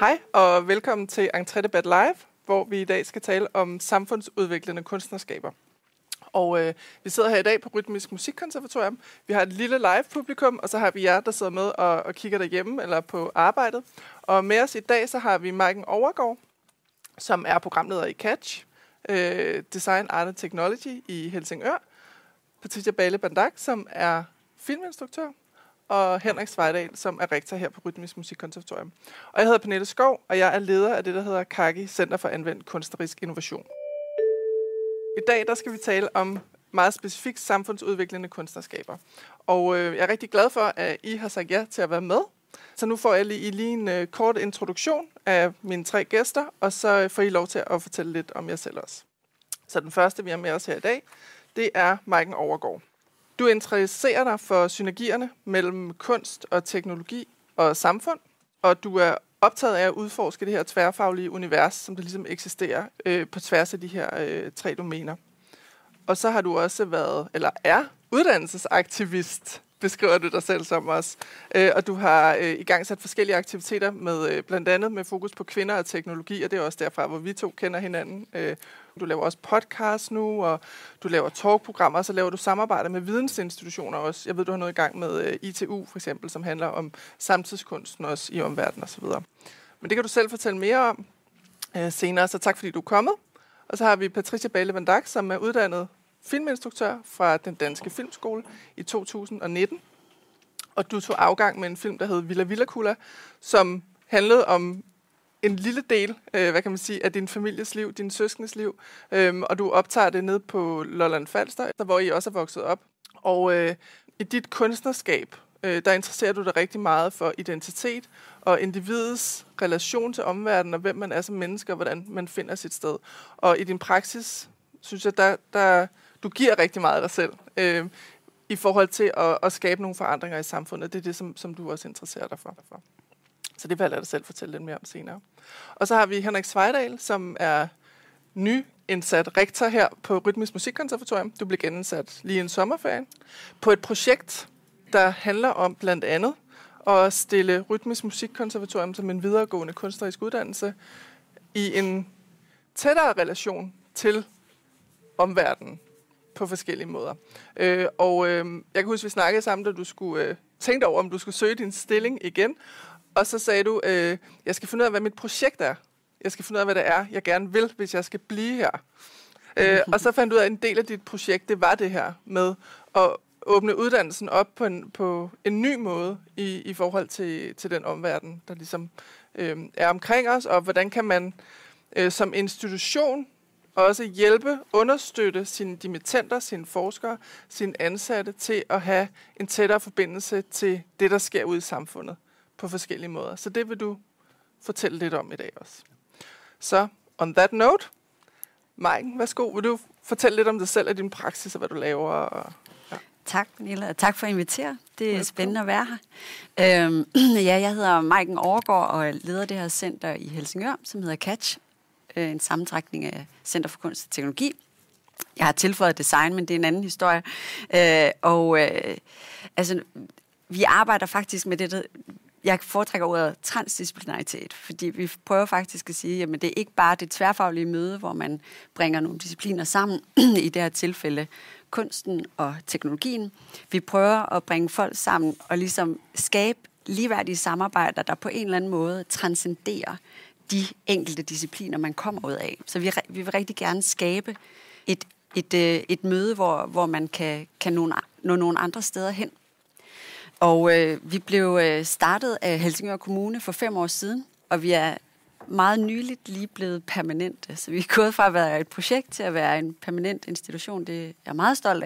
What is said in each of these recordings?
Hej og velkommen til Entrette Bad Live, hvor vi i dag skal tale om samfundsudviklende kunstnerskaber. Og vi sidder her i dag på Rytmisk Musikkonservatorium. Vi har et lille live-publikum, og så har vi jer, der sidder med og kigger derhjemme eller på arbejdet. Og med os i dag, så har vi Majken Overgaard, som er programleder i Catch, Design, Art and Technology i Helsingør. Patricia Bahl Bandak, som er filminstruktør. Og Henrik Svejdal, som er rektor her på Rytmisk Musikkonservatorium. Og jeg hedder Pernille Skov, og jeg er leder af det, der hedder Kaki, Center for Anvendt Kunstnerisk Innovation. I dag der skal vi tale om meget specifikt samfundsudviklende kunstnerskaber. Og jeg er rigtig glad for, at I har sagt ja til at være med. Så nu får jeg lige en kort introduktion af mine tre gæster, og så får I lov til at fortælle lidt om jer selv også. Så den første, vi har med os her i dag, det er Majken Overgaard. Du interesserer dig for synergierne mellem kunst og teknologi og samfund, og du er optaget af at udforske det her tværfaglige univers, som der ligesom eksisterer på tværs af de her tre domæner. Og så har du også været, eller er, uddannelsesaktivist, beskriver du dig selv som også. Og du har igangsat forskellige aktiviteter, med blandt andet med fokus på kvinder og teknologi, og det er også derfra, hvor vi to kender hinanden. Du laver også podcast nu, og du laver talkprogrammer, og så laver du samarbejder med vidensinstitutioner også. Jeg ved, du har noget i gang med ITU for eksempel, som handler om samtidskunsten også i omverdenen osv. Men det kan du selv fortælle mere om senere, så tak fordi du er kommet. Og så har vi Patricia Bahl Bandak, som er uddannet filminstruktør fra den danske filmskole i 2019. Og du tog afgang med en film, der hed Villa Villa Kula, som handlede om en lille del, hvad kan man sige, af din families liv, din søskendes liv. Og du optager det ned på Lolland Falster, hvor I også er vokset op. Og i dit kunstnerskab, der interesserer du dig rigtig meget for identitet og individets relation til omverdenen, og hvem man er som menneske, og hvordan man finder sit sted. Og i din praksis, synes jeg, du giver rigtig meget af dig selv i forhold til at skabe nogle forandringer i samfundet. Det er det, som du også interesserer dig for. Så det vil jeg lade dig selv fortælle lidt mere om senere. Og så har vi Henrik Svejdal, som er nyansat rektor her på Rytmisk Musikkonservatorium. Du blev genansat lige en sommerferie på et projekt, der handler om blandt andet at stille Rytmisk Musikkonservatorium som en videregående kunstnerisk uddannelse i en tættere relation til omverdenen på forskellige måder. Jeg kan huske, vi snakkede sammen, da du skulle tænke over, om du skulle søge din stilling igen. Og så sagde du, jeg skal finde ud af, hvad mit projekt er. Jeg skal finde ud af, hvad det er, jeg gerne vil, hvis jeg skal blive her. Og så fandt du ud af, at en del af dit projekt, det var det her med at åbne uddannelsen op på en ny måde i forhold til den omverden, der ligesom er omkring os. Og hvordan kan man som institution også hjælpe, understøtte sine dimittenter, sine forskere, sine ansatte til at have en tættere forbindelse til det, der sker ude i samfundet på forskellige måder. Så det vil du fortælle lidt om i dag også. Så on that note, Majken, værsgo, vil du fortælle lidt om dig selv og din praksis og hvad du laver? Tak, Pernille, og tak for at invitere. Det er spændende at være her. Jeg hedder Majken Overgaard og leder det her center i Helsingør, som hedder Catch. En sammentrækning af Center for Kunst og Teknologi. Jeg har tilføjet design, men det er en anden historie. Vi arbejder faktisk med det, der jeg foretrækker ordet transdisciplinaritet, fordi vi prøver faktisk at sige, at det er ikke bare det tværfaglige møde, hvor man bringer nogle discipliner sammen, i det her tilfælde kunsten og teknologien. Vi prøver at bringe folk sammen og ligesom skabe ligeværdige samarbejder, der på en eller anden måde transcenderer de enkelte discipliner, man kommer ud af. Så vi vil rigtig gerne skabe et møde, hvor man kan nå nogle andre steder hen. Og vi blev startet af Helsingør Kommune for 5 år siden, og vi er meget nyligt lige blevet permanente. Så vi er gået fra at være et projekt til at være en permanent institution. Det er jeg meget stolt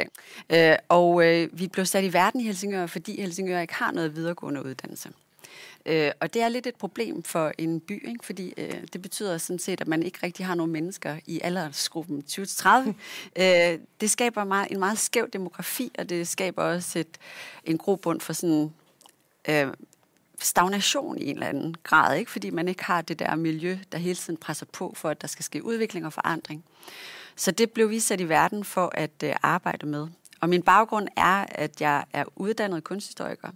af. Vi blev sat i verden i Helsingør, fordi Helsingør ikke har noget videregående uddannelse. Og det er lidt et problem for en by, ikke? Fordi det betyder sådan set, at man ikke rigtig har nogle mennesker i aldersgruppen 20-30. Det skaber en meget skæv demografi, og det skaber også en grobund for sådan stagnation i en eller anden grad, ikke? Fordi man ikke har det der miljø, der hele tiden presser på for, at der skal ske udvikling og forandring. Så det blev vi sat i verden for at arbejde med. Og min baggrund er, at jeg er uddannet kunsthistoriker,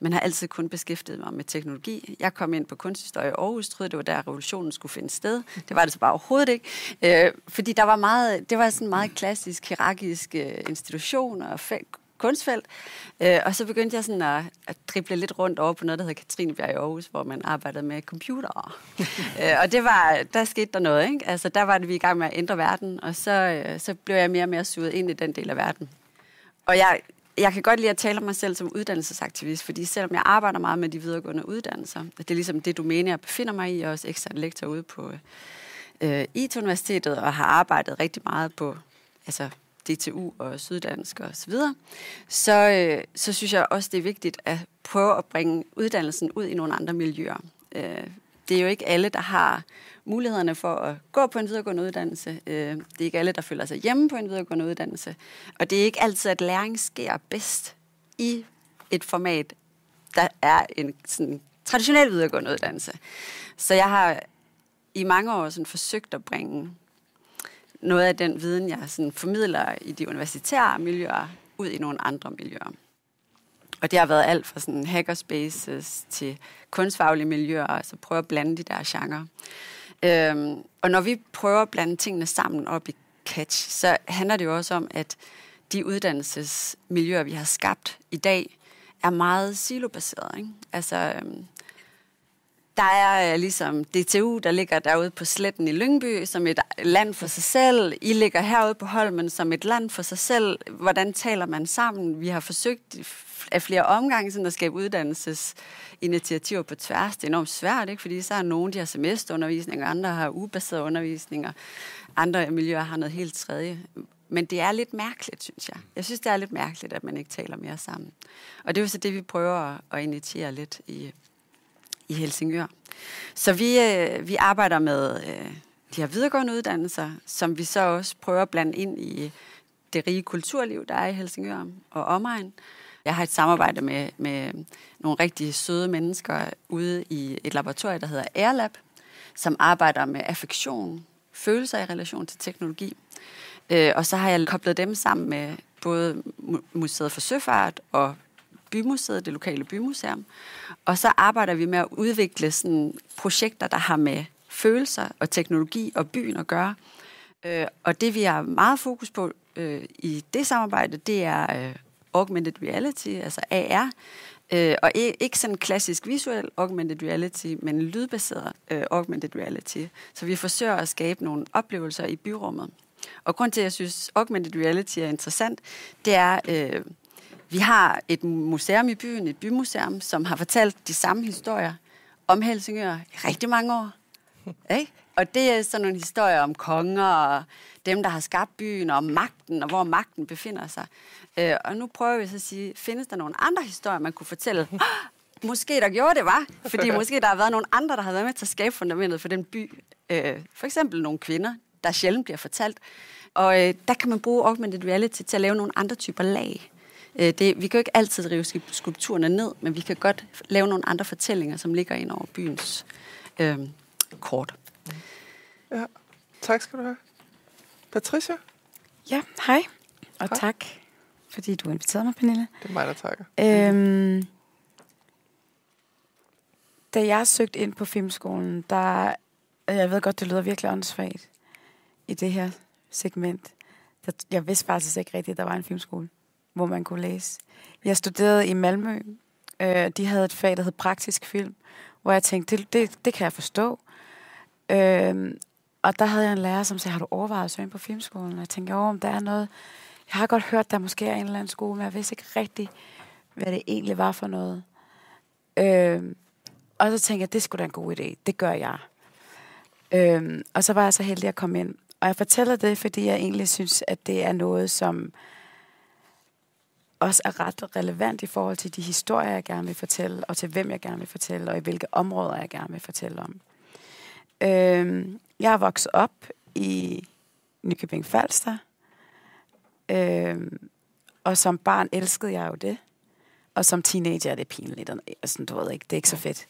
men har altid kun beskæftiget mig med teknologi. Jeg kom ind på kunsthistorie i Aarhus, troede det var der revolutionen skulle finde sted. Det var det så bare overhovedet ikke. Fordi der var meget, det var sådan en meget klassisk, hierarkisk institution og kunstfelt. Og så begyndte jeg sådan at drible lidt rundt over på noget, der hedder Katrinebjerg i Aarhus, hvor man arbejdede med computere. Og det var, der skete der noget, ikke? Altså, der var det, vi i gang med at ændre verden, og så blev jeg mere og mere suget ind i den del af verden. Og jeg kan godt lide at tale om mig selv som uddannelsesaktivist, fordi selvom jeg arbejder meget med de videregående uddannelser, det er ligesom det domæne, jeg befinder mig i, og også ekstern lektor ude på IT-universitetet, og har arbejdet rigtig meget på altså DTU og Syddansk og så videre, så synes jeg også, det er vigtigt at prøve at bringe uddannelsen ud i nogle andre miljøer. Det er jo ikke alle, der har mulighederne for at gå på en videregående uddannelse. Det er ikke alle, der føler sig hjemme på en videregående uddannelse. Og det er ikke altid, at læring sker bedst i et format, der er en sådan traditionel videregående uddannelse. Så jeg har i mange år sådan forsøgt at bringe noget af den viden, jeg sådan formidler i de universitære miljøer, ud i nogle andre miljøer. Og det har været alt fra sådan hackerspaces til kunstfaglige miljøer, altså prøve at blande de der genrer. Og når vi prøver at blande tingene sammen op i Catch, så handler det jo også om, at de uddannelsesmiljøer, vi har skabt i dag, er meget silobaserede, ikke? Altså, der er ligesom DTU, der ligger derude på sletten i Lyngby, som et land for sig selv. I ligger herude på Holmen som et land for sig selv. Hvordan taler man sammen? Vi har forsøgt af flere omgange sådan at skabe uddannelsesinitiativer på tværs. Det er enormt svært, ikke? Fordi så er nogen, der har semesterundervisning, og andre har ugebaseret undervisning, og andre miljøer har noget helt tredje. Men det er lidt mærkeligt, synes jeg. Jeg synes, det er lidt mærkeligt, at man ikke taler mere sammen. Og det er jo så det, vi prøver at initiere lidt i Helsingør. Så vi arbejder med de her videregående uddannelser, som vi så også prøver at blande ind i det rige kulturliv, der er i Helsingør og omegn. Jeg har et samarbejde med nogle rigtig søde mennesker ude i et laboratorium, der hedder AIR Lab, som arbejder med affektion, følelser i relation til teknologi. Og så har jeg koblet dem sammen med både Museet for Søfart og Bymuseet, det lokale bymuseum. Og så arbejder vi med at udvikle sådan projekter, der har med følelser og teknologi og byen at gøre. Og det, vi har meget fokus på i det samarbejde, det er augmented reality, altså AR. Og ikke sådan klassisk visuel augmented reality, men lydbaseret augmented reality. Så vi forsøger at skabe nogle oplevelser i byrummet. Og grund til, at jeg synes, augmented reality er interessant, det er... Vi har et museum i byen, et bymuseum, som har fortalt de samme historier om Helsingør i rigtig mange år. Ikke? Og det er sådan nogle historier om konger og dem, der har skabt byen, og om magten, og hvor magten befinder sig. Og nu prøver vi så at sige, findes der nogle andre historier, man kunne fortælle? Måske der gjorde det, var, fordi måske der har været nogle andre, der har været med til at skabe fundamentet for den by. For eksempel nogle kvinder, der sjældent bliver fortalt. Og der kan man bruge augmented reality til at lave nogle andre typer lag. Vi kan jo ikke altid rive skulpturerne ned, men vi kan godt lave nogle andre fortællinger, som ligger ind over byens kort. Ja, tak skal du have. Patricia? Ja, hej. Og hej. Tak, fordi du inviterede mig, Pernille. Det er mig, der takker. Da jeg søgte ind på filmskolen, jeg ved godt, det lyder virkelig åndssvagt i det her segment. Jeg vidste faktisk ikke rigtigt, at der var en filmskole, hvor man kunne læse. Jeg studerede i Malmø. De havde et fag, der hed praktisk film, hvor jeg tænkte, det kan jeg forstå. Og der havde jeg en lærer, som sagde, har du overvejet at søge ind på filmskolen? Og jeg tænkte, jo, om der er noget. Jeg har godt hørt, der måske er en eller anden skole, men jeg vidste ikke rigtigt, hvad det egentlig var for noget. Og så tænkte jeg, det skulle da en god idé. Det gør jeg. Og så var jeg så heldig at komme ind. Og jeg fortæller det, fordi jeg egentlig synes, at det er noget, som også er ret relevant i forhold til de historier, jeg gerne vil fortælle, og til hvem jeg gerne vil fortælle, og i hvilke områder jeg gerne vil fortælle om. Jeg er vokset op i Nykøbing Falster, og som barn elskede jeg jo det, og som teenager er det pinligt, og sådan, du ved ikke, det er ikke så fedt.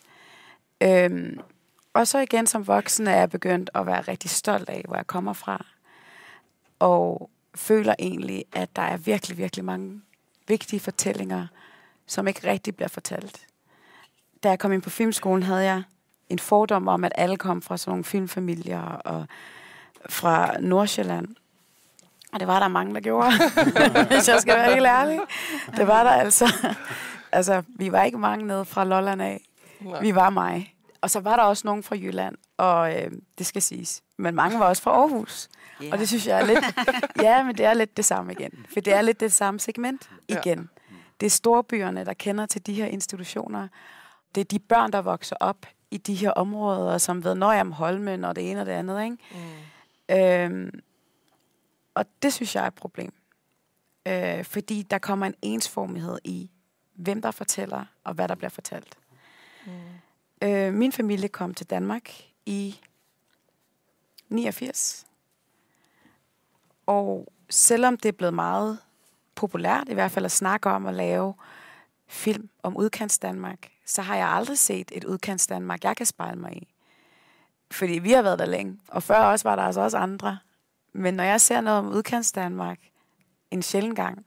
Og så igen som voksen er jeg begyndt at være rigtig stolt af, hvor jeg kommer fra, og føler egentlig, at der er virkelig, virkelig mange vigtige fortællinger, som ikke rigtig bliver fortalt. Da jeg kom ind på filmskolen, havde jeg en fordom om, at alle kom fra sådan nogle filmfamilier og fra Nordsjælland. Og det var der mange, der gjorde, hvis jeg skal være helt ærlig. Det var der altså. Altså, vi var ikke mange nede fra Lolland af. Vi var mig. Og så var der også nogen fra Jylland, og det skal siges. Men mange var også fra Aarhus. Yeah. Og det synes jeg er lidt... Ja, men det er lidt det samme igen. For det er lidt det samme segment igen. Ja. Det er storbyerne, der kender til de her institutioner. Det er de børn, der vokser op i de her områder, som ved, når jeg er med Holmen og det ene og det andet, ikke? Mm. Og det synes jeg er et problem. Fordi der kommer en ensformighed i, hvem der fortæller, og hvad der bliver fortalt. Mm. Min familie kom til Danmark i 89. Og selvom det er blevet meget populært, i hvert fald at snakke om at lave film om udkantsdanmark, så har jeg aldrig set et udkantsdanmark, jeg kan spejle mig i. Fordi vi har været der længe, og før os var der altså også andre. Men når jeg ser noget om udkantsdanmark en sjældent gang,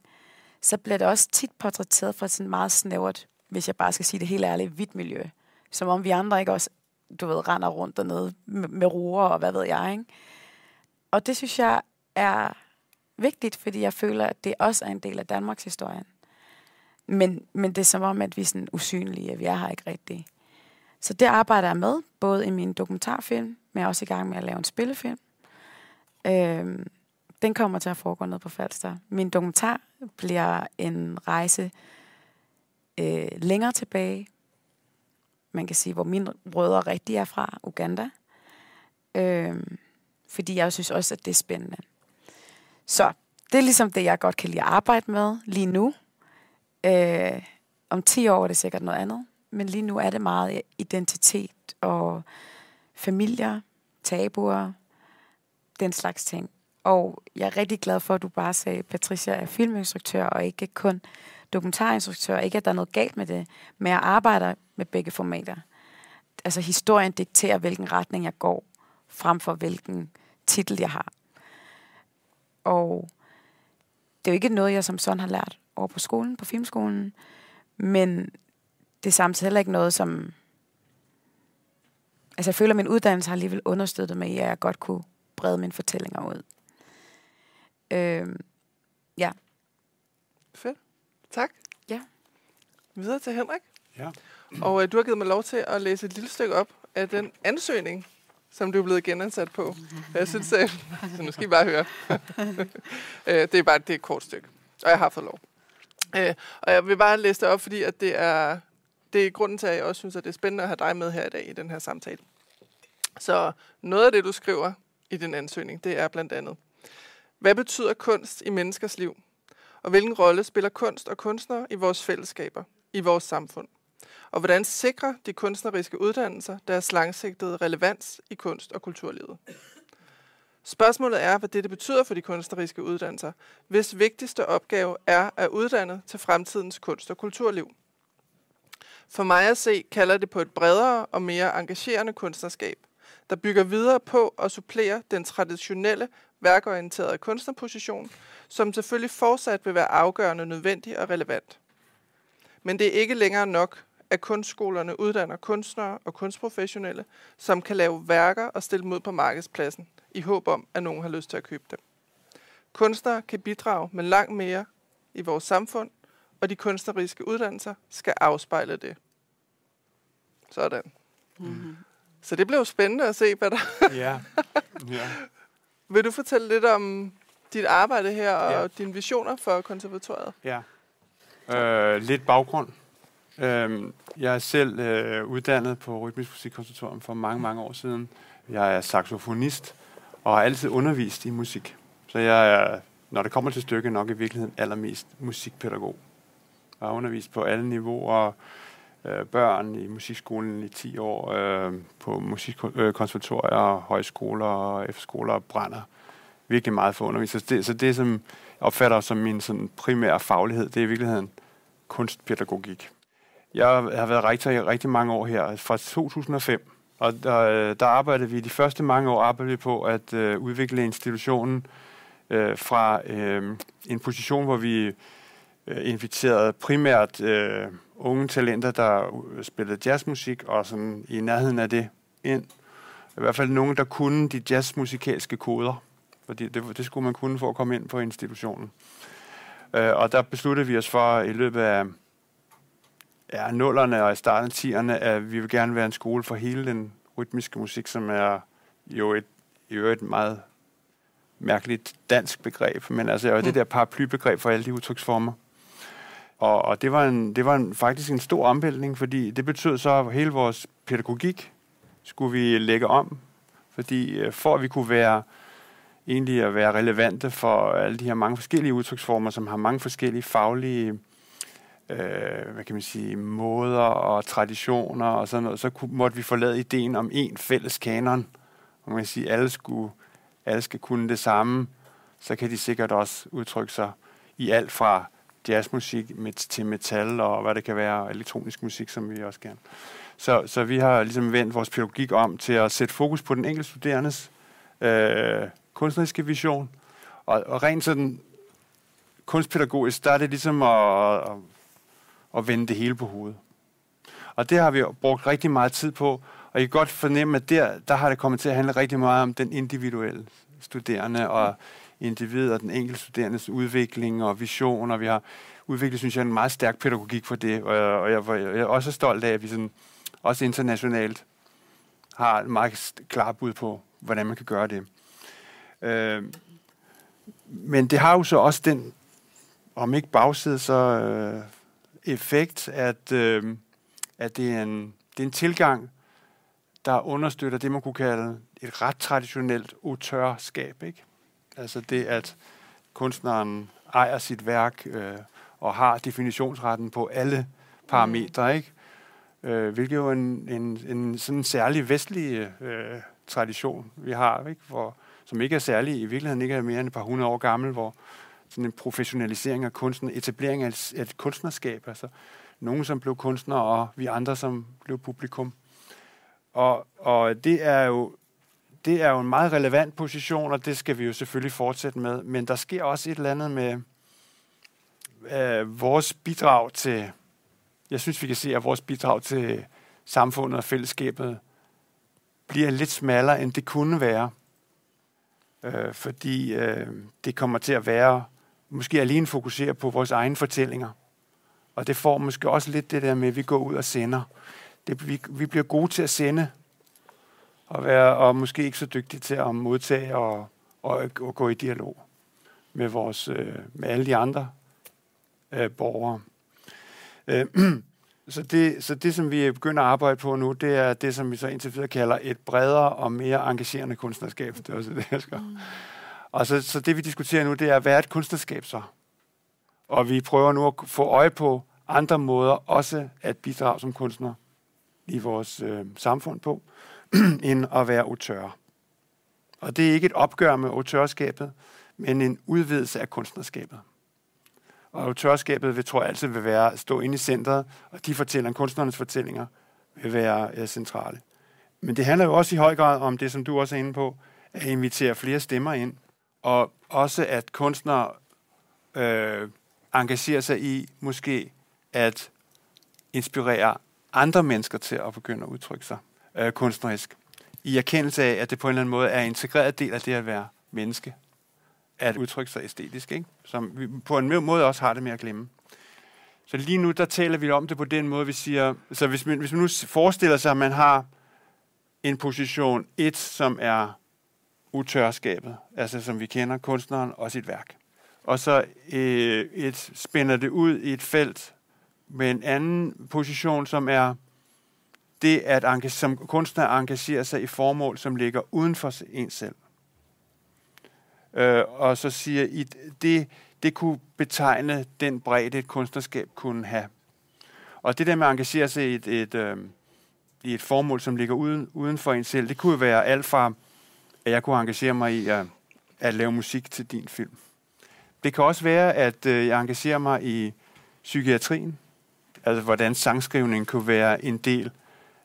så bliver det også tit portrætteret fra sådan meget snævert, hvis jeg bare skal sige det helt ærligt, hvidt miljø. Som om vi andre ikke også, du ved, render rundt dernede med roer og hvad ved jeg, ikke? Og det synes jeg er vigtigt, fordi jeg føler, at det også er en del af Danmarks historien. Men det er som om, at vi er sådan usynlige, at vi er her ikke rigtigt. Så det arbejder jeg med, både i min dokumentarfilm, men også i gang med at lave en spillefilm. Den kommer til at foregå ned på Falster. Min dokumentar bliver en rejse længere tilbage. Man kan sige, hvor mine rødder rigtig er fra, Uganda. Fordi jeg synes også, at det er spændende. Så det er ligesom det, jeg godt kan lide at arbejde med lige nu. Om 10 år er det sikkert noget andet. Men lige nu er det meget identitet og familier, tabuer, den slags ting. Og jeg er rigtig glad for, at du bare sagde, at Patricia er filminstruktør og ikke kun dokumentarinstruktør. Ikke, at der er noget galt med det, men jeg arbejder med begge formater. Altså historien dikterer, hvilken retning jeg går, frem for hvilken titel jeg har. Og det er jo ikke noget, jeg som sådan har lært over på skolen, på filmskolen, men det er samtidig heller ikke noget, som... Altså jeg føler, at min uddannelse har alligevel understøttet mig i, at jeg godt kunne brede mine fortællinger ud. Ja. Fedt. Tak. Ja. Videre til Henrik. Ja. Og du har givet mig lov til at læse et lille stykke op af den ansøgning, som du er blevet genansat på. Jeg synes, at... Så nu skal I bare høre. Det er et kort stykke. Og jeg har fået lov. Og jeg vil bare læse det op, fordi at det er grunden til, at jeg også synes, at det er spændende at have dig med her i dag i den her samtale. Så noget af det, du skriver i din ansøgning, det er blandt andet: hvad betyder kunst i menneskers liv? Og hvilken rolle spiller kunst og kunstnere i vores fællesskaber, i vores samfund? Og hvordan sikrer de kunstneriske uddannelser deres langsigtede relevans i kunst- og kulturlivet? Spørgsmålet er, hvad dette betyder for de kunstneriske uddannelser, hvis vigtigste opgave er at uddanne til fremtidens kunst- og kulturliv. For mig at se kalder det på et bredere og mere engagerende kunstnerskab, der bygger videre på og supplerer den traditionelle, værkorienterede kunstnerposition, som selvfølgelig fortsat vil være afgørende, nødvendig og relevant. Men det er ikke længere nok, at kunstskolerne uddanner kunstnere og kunstprofessionelle, som kan lave værker og stille dem ud på markedspladsen, i håb om, at nogen har lyst til at købe dem. Kunstnere kan bidrage med langt mere i vores samfund, og de kunstneriske uddannelser skal afspejle det. Sådan. Mm-hmm. Så det blev spændende at se, hvad der... Ja. Ja. Vil du fortælle lidt om dit arbejde her og dine visioner for konservatoriet? Ja. Lidt baggrund. Jeg er selv uddannet på Rytmisk Musikkonservatorium for mange, mange år siden. Jeg er saxofonist og har altid undervist i musik. Så jeg er, når det kommer til stykket, nok i virkeligheden allermest musikpædagog. Jeg har undervist på alle niveauer, børn i musikskolen i 10 år, på musikkonservatorier, højskoler og efterskoler og brænder virkelig meget for undervisning. Så det, som jeg opfatter som min sådan primære faglighed, det er i virkeligheden kunstpædagogik. Jeg har været rektor i rigtig mange år her, fra 2005, og der arbejdede vi de første mange år på at udvikle institutionen fra en position, hvor vi inviterede primært unge talenter, der spillede jazzmusik, og sådan i nærheden af det ind. I hvert fald nogen, der kunne de jazzmusikalske koder, fordi det skulle man kunne for at komme ind på institutionen. Og der besluttede vi os for i løbet af 0'erne og i starten af 10'erne, at vi vil gerne være en skole for hele den rytmiske musik, som er jo et meget mærkeligt dansk begreb, men altså det der paraplybegreb for alle de udtryksformer. Og det var faktisk en stor omvæltning, fordi det betød så, at hele vores pædagogik skulle vi lægge om, fordi for at vi kunne være egentlig at være relevante for alle de her mange forskellige udtryksformer, som har mange forskellige faglige måder og traditioner og sådan noget, så måtte vi forlade ideen om en fælles kanon. Og man kan sige, at alle skal kunne det samme, så kan de sikkert også udtrykke sig i alt fra jazzmusik til metal og hvad det kan være, elektronisk musik, som vi også gerne. Så vi har ligesom vendt vores pædagogik om til at sætte fokus på den enkelte studerendes kunstneriske vision. Og rent sådan kunstpædagogisk, der er det ligesom at vende det hele på hovedet. Og det har vi brugt rigtig meget tid på, og I kan godt fornemme, at der har det kommet til at handle rigtig meget om den individuelle studerende og individet og den enkelte studerendes udvikling og vision, og vi har udviklet, synes jeg, en meget stærk pædagogik for det, og jeg er også stolt af, at vi sådan, også internationalt har et meget klart bud på, hvordan man kan gøre det. Men det har jo så også den, om ikke bagside, så effekt, at det er en tilgang, der understøtter det, man kunne kalde et ret traditionelt autørskab, ikke? Altså det, at kunstneren ejer sit værk og har definitionsretten på alle parametre, ikke? Hvilket jo er en sådan særlig vestlig tradition, vi har, ikke? Som ikke er særlig, i virkeligheden ikke er mere end et par 100 år gammel, hvor sådan en professionalisering af kunsten, etablering af et kunstnerskab, altså nogen, som blev kunstnere, og vi andre, som blev publikum. Og det er jo en meget relevant position, og det skal vi jo selvfølgelig fortsætte med, men der sker også et eller andet med vores bidrag til, jeg synes, vi kan se, at vores bidrag til samfundet og fællesskabet bliver lidt smallere, end det kunne være, fordi det kommer til at være, måske alene fokusere på vores egne fortællinger, og det får måske også lidt det der med, at vi går ud og sender. Vi bliver gode til at sende, og måske ikke så dygtige til at modtage og gå i dialog med med alle de andre borgere. Så det, som vi begynder at arbejde på nu, det er det, som vi så indtil videre kalder et bredere og mere engagerende kunstnerskab. Det er også det, jeg skal. Og så det, vi diskuterer nu, det er, hvad er et kunstnerskab så? Og vi prøver nu at få øje på andre måder også at bidrage som kunstner i vores samfund på, end at være autør. Og det er ikke et opgør med autørskabet, men en udvidelse af kunstnerskabet. Og autørskabet tror jeg altid vil være at stå inde i centret, og kunstnernes fortællinger vil være centrale. Men det handler jo også i høj grad om det, som du også er inde på, at invitere flere stemmer ind, og også at kunstnere engagerer sig i måske at inspirere andre mennesker til at begynde at udtrykke sig kunstnerisk. I erkendelse af, at det på en eller anden måde er en integreret del af det at være menneske. At udtrykke sig æstetisk, ikke? Som vi på en måde også har det med at glemme. Så lige nu, der taler vi om det på den måde, vi siger, så hvis man nu forestiller sig, at man har en position 1, som er autørskabet, altså som vi kender kunstneren og sit værk. Og så spænder det ud i et felt med en anden position, som er det, at som kunstner engagerer sig i formål, som ligger uden for en selv. Og så siger I, det kunne betegne den bredde, et kunstnerskab kunne have. Og det der med at engagere sig i et formål, som ligger uden for en selv, det kunne være alt fra, at jeg kunne engagere mig i at lave musik til din film. Det kan også være, at jeg engagerer mig i psykiatrien, altså hvordan sangskrivning kunne være en del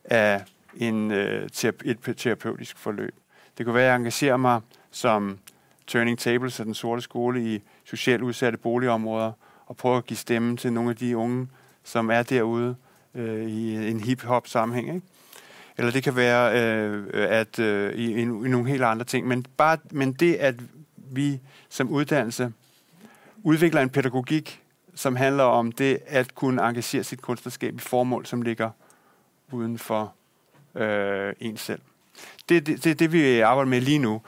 af et terapeutisk forløb. Det kunne være, at jeg engagerer mig som Turning Tables og Den Sorte Skole i socialt udsatte boligområder, og prøve at give stemme til nogle af de unge, som er derude i en hip-hop-sammenhæng, ikke? Eller det kan være i nogle helt andre ting. Men det, at vi som uddannelse udvikler en pædagogik, som handler om det at kunne engagere sit kunstnerskab i formål, som ligger uden for en selv. Det er det, vi arbejder med lige nu.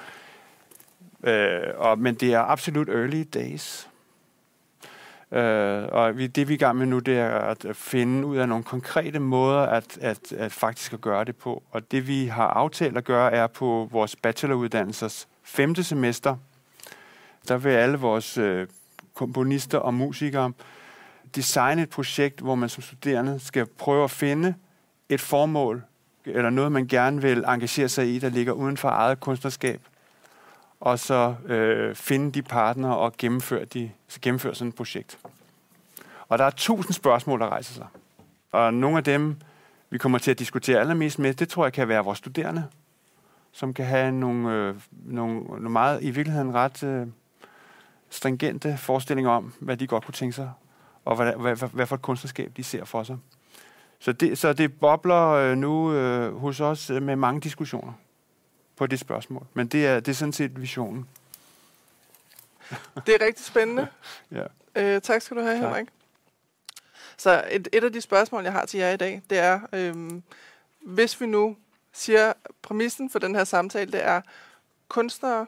Men det er absolut early days. Det vi er i gang med nu, det er at finde ud af nogle konkrete måder at faktisk at gøre det på. Og det vi har aftalt at gøre er på vores bacheloruddannelsers 5. semester. Der vil alle vores komponister og musikere designe et projekt, hvor man som studerende skal prøve at finde et formål, eller noget, man gerne vil engagere sig i, der ligger uden for eget kunstnerskab, og så finde de partnere og gennemføre sådan et projekt. Og der er 1000 spørgsmål, der rejser sig. Og nogle af dem, vi kommer til at diskutere allermest med, det tror jeg kan være vores studerende, som kan have nogle meget, i virkeligheden ret stringente forestillinger om, hvad de godt kunne tænke sig, og hvad for et kunstnerskab de ser for sig. Så det bobler nu hos os med mange diskussioner på det spørgsmål. Men det er sådan set visionen. Det er rigtig spændende. Ja. Tak skal du have, tak, Henrik. Så et af de spørgsmål, jeg har til jer i dag, det er, hvis vi nu siger, præmissen for den her samtale, det er, kunstnere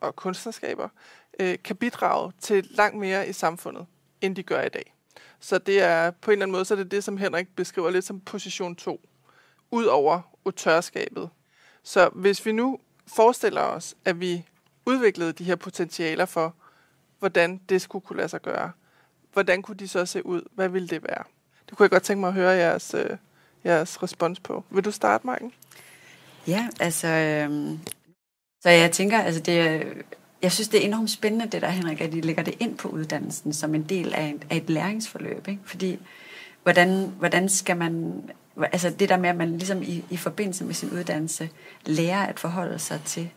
og kunstnerskaber kan bidrage til langt mere i samfundet, end de gør i dag. Så det er på en eller anden måde, så det er det, som Henrik beskriver lidt som position 2, ud over autørskabet. Så hvis vi nu forestiller os, at vi udviklede de her potentialer for, hvordan det skulle kunne lade sig gøre, hvordan kunne de så se ud? Hvad ville det være? Det kunne jeg godt tænke mig at høre jeres respons på. Vil du starte, Majken? Ja, altså... Så jeg tænker, altså det... Jeg synes, det er enormt spændende, det der, Henrik, at de lægger det ind på uddannelsen som en del af et læringsforløb, ikke? Fordi hvordan skal man... Altså det der med, at man ligesom i forbindelse med sin uddannelse lærer at forholde sig til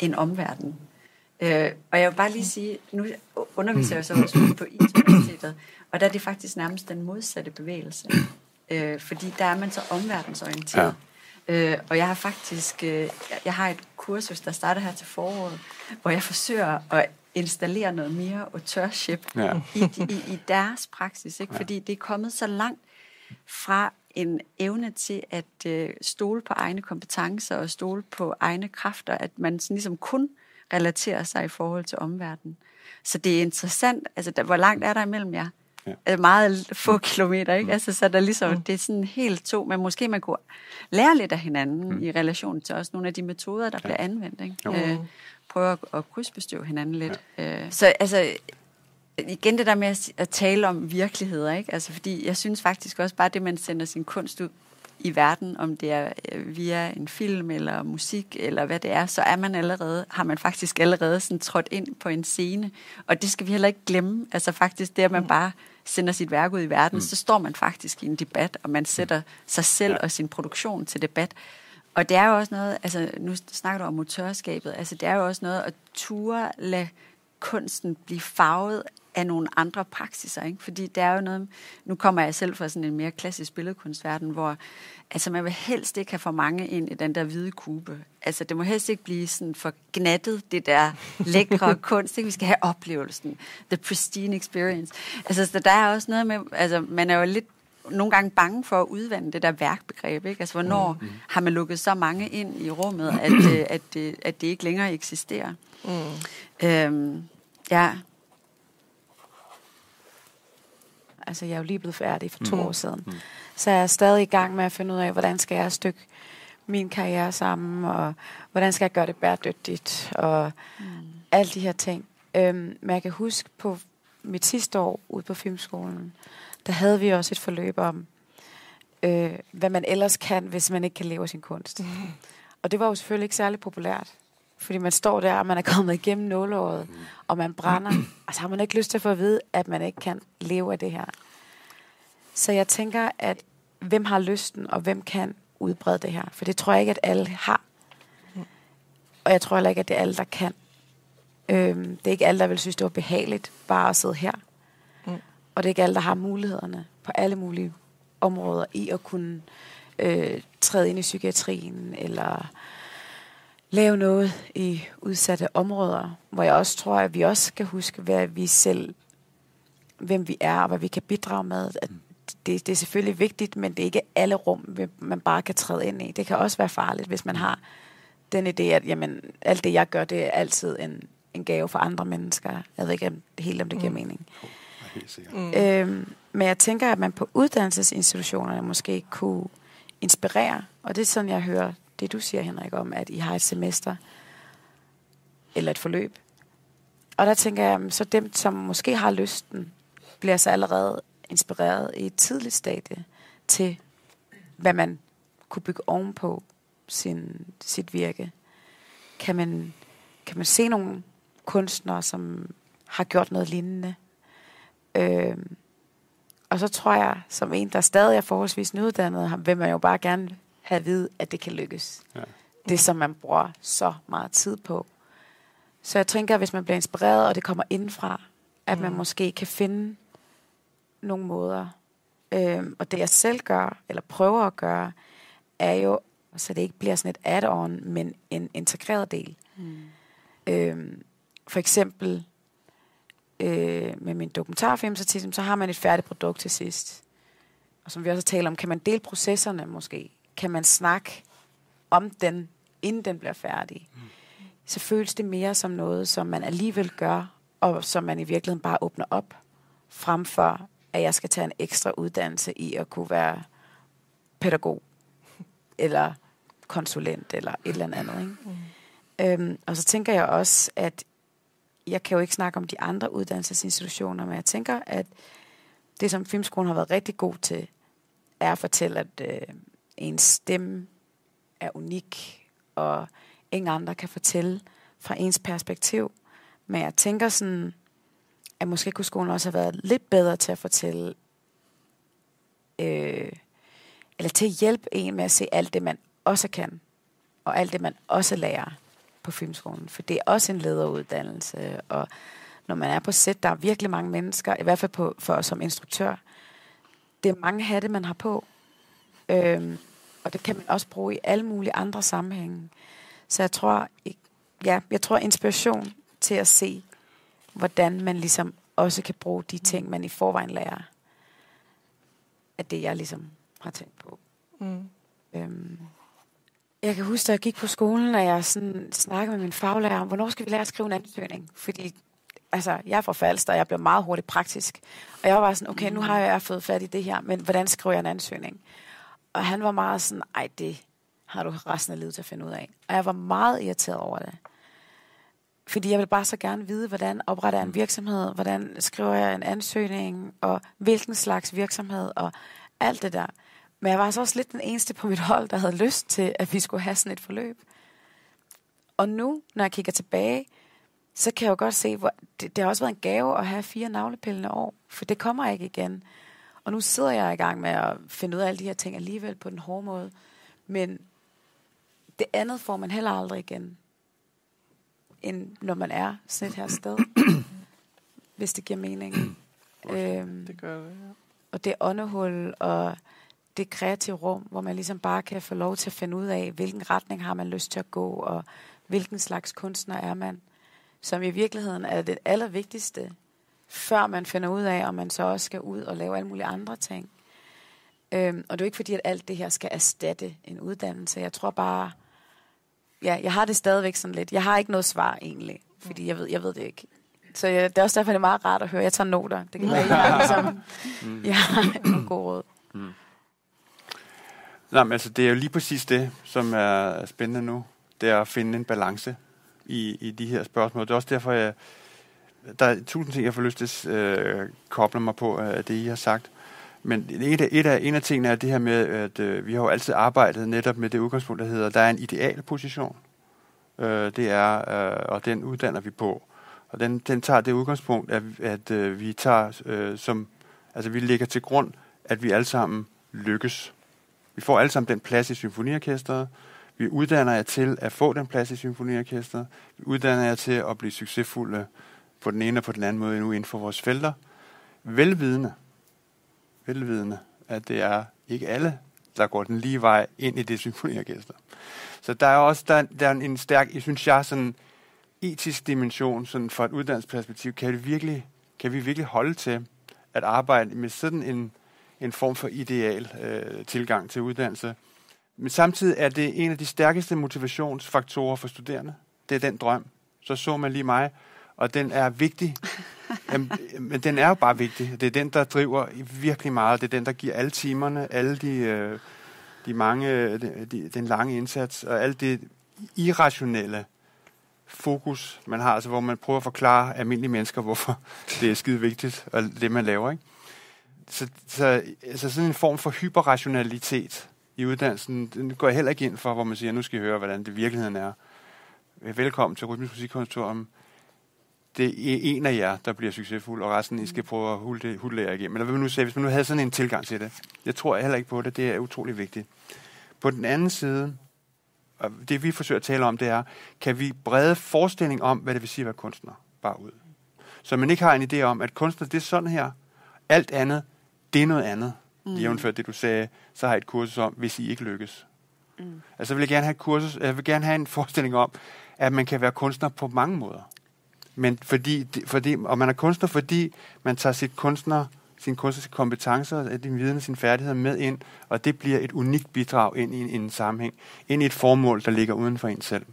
en omverden. Og jeg vil bare lige sige, nu underviser jeg så også på IT-universitetet, og der er det faktisk nærmest den modsatte bevægelse. Fordi der er man så omverdensorienteret. Ja. Og jeg har faktisk... Jeg har et kursus, der starter her til foråret, hvor jeg forsøger at installere noget mere authorship i deres praksis. Ikke? Ja. Fordi det er kommet så langt fra en evne til at stole på egne kompetencer og stole på egne kræfter, at man sådan ligesom kun relaterer sig i forhold til omverdenen. Så det er interessant, altså hvor langt er der imellem jer? Ja. Altså, meget få kilometer, ikke? Altså, så der ligesom, det er sådan helt to, men måske man kunne lære lidt af hinanden i relation til også nogle af de metoder, der bliver anvendt, ikke? Prøve at krydsbestøve hinanden lidt. Ja. Så altså... Igen det der med at tale om virkeligheder, ikke? Altså, fordi jeg synes faktisk også bare, det man sender sin kunst ud i verden, om det er via en film eller musik eller hvad det er, så er man allerede, har man faktisk allerede sådan trådt ind på en scene. Og det skal vi heller ikke glemme. Altså faktisk det, at man bare sender sit værk ud i verden, så står man faktisk i en debat, og man sætter sig selv og sin produktion til debat. Og det er jo også noget, altså nu snakker du om autørskabet, altså det er jo også noget at ture lade kunsten blive farvet af nogle andre praksiser, ikke? Fordi der er jo noget... Nu kommer jeg selv fra sådan en mere klassisk billedkunstverden, hvor altså man vil helst ikke have for mange ind i den der hvide kube. Altså det må helst ikke blive sådan for gnattet, det der lækre kunst, ikke? Vi skal have oplevelsen. The pristine experience. Altså så der er også noget med... Altså man er jo lidt nogle gange bange for at udvande det der værkbegreb, ikke? Altså hvornår har man lukket så mange ind i rummet, at det ikke længere eksisterer? Ja... Altså, jeg er jo lige blevet færdig for 2 år siden. Så jeg er stadig i gang med at finde ud af, hvordan skal jeg stykke min karriere sammen, og hvordan skal jeg gøre det bæredygtigt, og alle de her ting. Men jeg kan huske på mit sidste år ude på filmskolen, der havde vi også et forløb om, hvad man ellers kan, hvis man ikke kan leve af sin kunst. Og det var jo selvfølgelig ikke særlig populært, fordi man står der, og man er kommet igennem nåleåret, og man brænder, og så har man ikke lyst til at få at vide, at man ikke kan leve af det her. Så jeg tænker, at hvem har lysten, og hvem kan udbrede det her? For det tror jeg ikke, at alle har. Og jeg tror heller ikke, at det er alle, der kan. Det er ikke alle, der vil synes, det var behageligt bare at sidde her. Mm. Og det er ikke alle, der har mulighederne på alle mulige områder i at kunne træde ind i psykiatrien eller lave noget i udsatte områder, hvor jeg også tror, at vi også skal huske, hvad vi selv, hvem vi er og hvad vi kan bidrage med. At det er selvfølgelig vigtigt, men det er ikke alle rum, man bare kan træde ind i. Det kan også være farligt, hvis man har den idé, at jamen, alt det, jeg gør, det er altid en gave for andre mennesker. Jeg ved ikke helt, om det giver mening. Men jeg tænker, at man på uddannelsesinstitutionerne måske kunne inspirere, og det er sådan, jeg hører det, du siger, Henrik, om, at I har et semester eller et forløb. Og der tænker jeg, så dem, som måske har lysten, bliver så allerede inspireret i et tidligt stadie til, hvad man kunne bygge ovenpå sit virke. Kan man se nogle kunstnere, som har gjort noget lignende? Og så tror jeg, som en, der stadig er forholdsvis nyuddannet, vil man jo bare gerne have at vide, at det kan lykkes. Ja. Det, som man bruger så meget tid på. Så jeg tænker, at hvis man bliver inspireret, og det kommer indfra, at man måske kan finde nogle måder. Og det, jeg selv gør, eller prøver at gøre, er jo, så det ikke bliver sådan et add-on, men en integreret del. For eksempel med min dokumentarfilm, så har man et færdigt produkt til sidst. Og som vi også taler om, kan man dele processerne måske? Kan man snakke om den, inden den bliver færdig? Så føles det mere som noget, som man alligevel gør, og som man i virkeligheden bare åbner op, frem for, at jeg skal tage en ekstra uddannelse i at kunne være pædagog, eller konsulent, eller et eller andet. Ikke? Og så tænker jeg også, at jeg kan jo ikke snakke om de andre uddannelsesinstitutioner, men jeg tænker, at det, som Filmskolen har været rigtig god til, er at fortælle, at ens stemme er unik, og ingen andre kan fortælle fra ens perspektiv. Men jeg tænker sådan, at måske kunne skolen også have været lidt bedre til at fortælle, eller til at hjælpe en med at se alt det, man også kan, og alt det, man også lærer på Filmskolen. For det er også en lederuddannelse, og når man er på set, der er virkelig mange mennesker, i hvert fald for os som instruktør. Det er mange hatte, man har på. Og det kan man også bruge i alle mulige andre sammenhænge. Så jeg tror, inspiration til at se, hvordan man ligesom også kan bruge de ting, man i forvejen lærer, at det, jeg ligesom har tænkt på. Jeg kan huske, da jeg gik på skolen, og jeg sådan snakkede med min faglærer om, hvornår skal vi lære at skrive en ansøgning? Fordi jeg er fra Falster, og jeg blev meget hurtigt praktisk. Og jeg var bare sådan, okay, nu har jeg fået fat i det her, men hvordan skriver jeg en ansøgning? Og han var meget sådan, ej, det har du resten af livet til at finde ud af. Og jeg var meget irriteret over det. Fordi jeg ville bare så gerne vide, hvordan opretter jeg en virksomhed, hvordan skriver jeg en ansøgning, og hvilken slags virksomhed, og alt det der. Men jeg var så også lidt den eneste på mit hold, der havde lyst til, at vi skulle have sådan et forløb. Og nu, når jeg kigger tilbage, så kan jeg jo godt se, hvor det har også været en gave at have 4 navlepillende år, for det kommer ikke igen. Og nu sidder jeg i gang med at finde ud af alle de her ting alligevel på den hårde måde. Men det andet får man heller aldrig igen, end når man er sådan et her sted. Hvis det giver mening. Det gør det, ja. Og det åndehul og det kreative rum, hvor man ligesom bare kan få lov til at finde ud af, hvilken retning har man lyst til at gå, og hvilken slags kunstner er man. Som i virkeligheden er det allervigtigste, før man finder ud af, om man så også skal ud og lave alle mulige andre ting. Og det er ikke fordi, at alt det her skal erstatte en uddannelse. Jeg tror bare, jeg har det stadigvæk sådan lidt. Jeg har ikke noget svar egentlig, fordi jeg ved det ikke. Så det er også derfor, det er meget rart at høre. Jeg tager noter. Det kan være, jeg har nogle gode råd. Nej, men altså, det er jo lige præcis det, som er spændende nu. Det er at finde en balance i de her spørgsmål. Det er også derfor, der er 1000 ting, jeg får lyst til at koble mig på af det, I har sagt. Men en af tingene er det her med, at vi har jo altid arbejdet netop med det udgangspunkt, der hedder, der er en idealposition. Og den uddanner vi på. Og den tager det udgangspunkt, at vi tager som... Altså, vi lægger til grund, at vi alle sammen lykkes. Vi får alle sammen den plads i symfoniorkestret. Vi uddanner jer til at få den plads i symfoniorkestret. Vi uddanner jer til at blive succesfulde på den ene og på den anden måde endnu inden for vores felter. Velvidende, at det er ikke alle, der går den lige vej ind i det symfoniorkester. Så der er også der er en stærk, jeg synes jeg, sådan etisk dimension, sådan fra et uddannelsesperspektiv, kan vi virkelig holde til at arbejde med sådan en form for ideal tilgang til uddannelse. Men samtidig er det en af de stærkeste motivationsfaktorer for studerende. Det er den drøm. Så man lige mig, og den er vigtig. Jamen, men den er jo bare vigtig. Det er den, der driver virkelig meget. Det er den, der giver alle timerne, alle de mange, den lange indsats, og alt det irrationelle fokus, man har, altså hvor man prøver at forklare almindelige mennesker, hvorfor det er skide vigtigt, og det man laver, ikke? Så sådan en form for hyperrationalitet i uddannelsen, den går jeg heller ikke ind for, hvor man siger, nu skal I høre, hvordan det virkeligheden er. Velkommen til Rytmisk Musikkonservatorium. Det er en af jer, der bliver succesfuld, og resten, I skal prøve at hudle jer igennem. Eller hvad man nu siger, hvis man nu havde sådan en tilgang til det. Jeg tror heller ikke på det. Det er utrolig vigtigt. På den anden side, og det vi forsøger at tale om, det er, kan vi brede forestilling om, hvad det vil sige at være kunstner, bare ud. Så man ikke har en idé om, at kunstner, det er sådan her. Alt andet, det er noget andet. Jævnfør det, du sagde, så har jeg et kursus om, hvis I ikke lykkes. Altså, jeg vil gerne have en forestilling om, at man kan være kunstner på mange måder. Men fordi man er kunstner, fordi man tager sine kunstneriske kompetencer, sin viden og sine færdigheder med ind, og det bliver et unikt bidrag ind i en sammenhæng, ind i et formål, der ligger uden for en selv.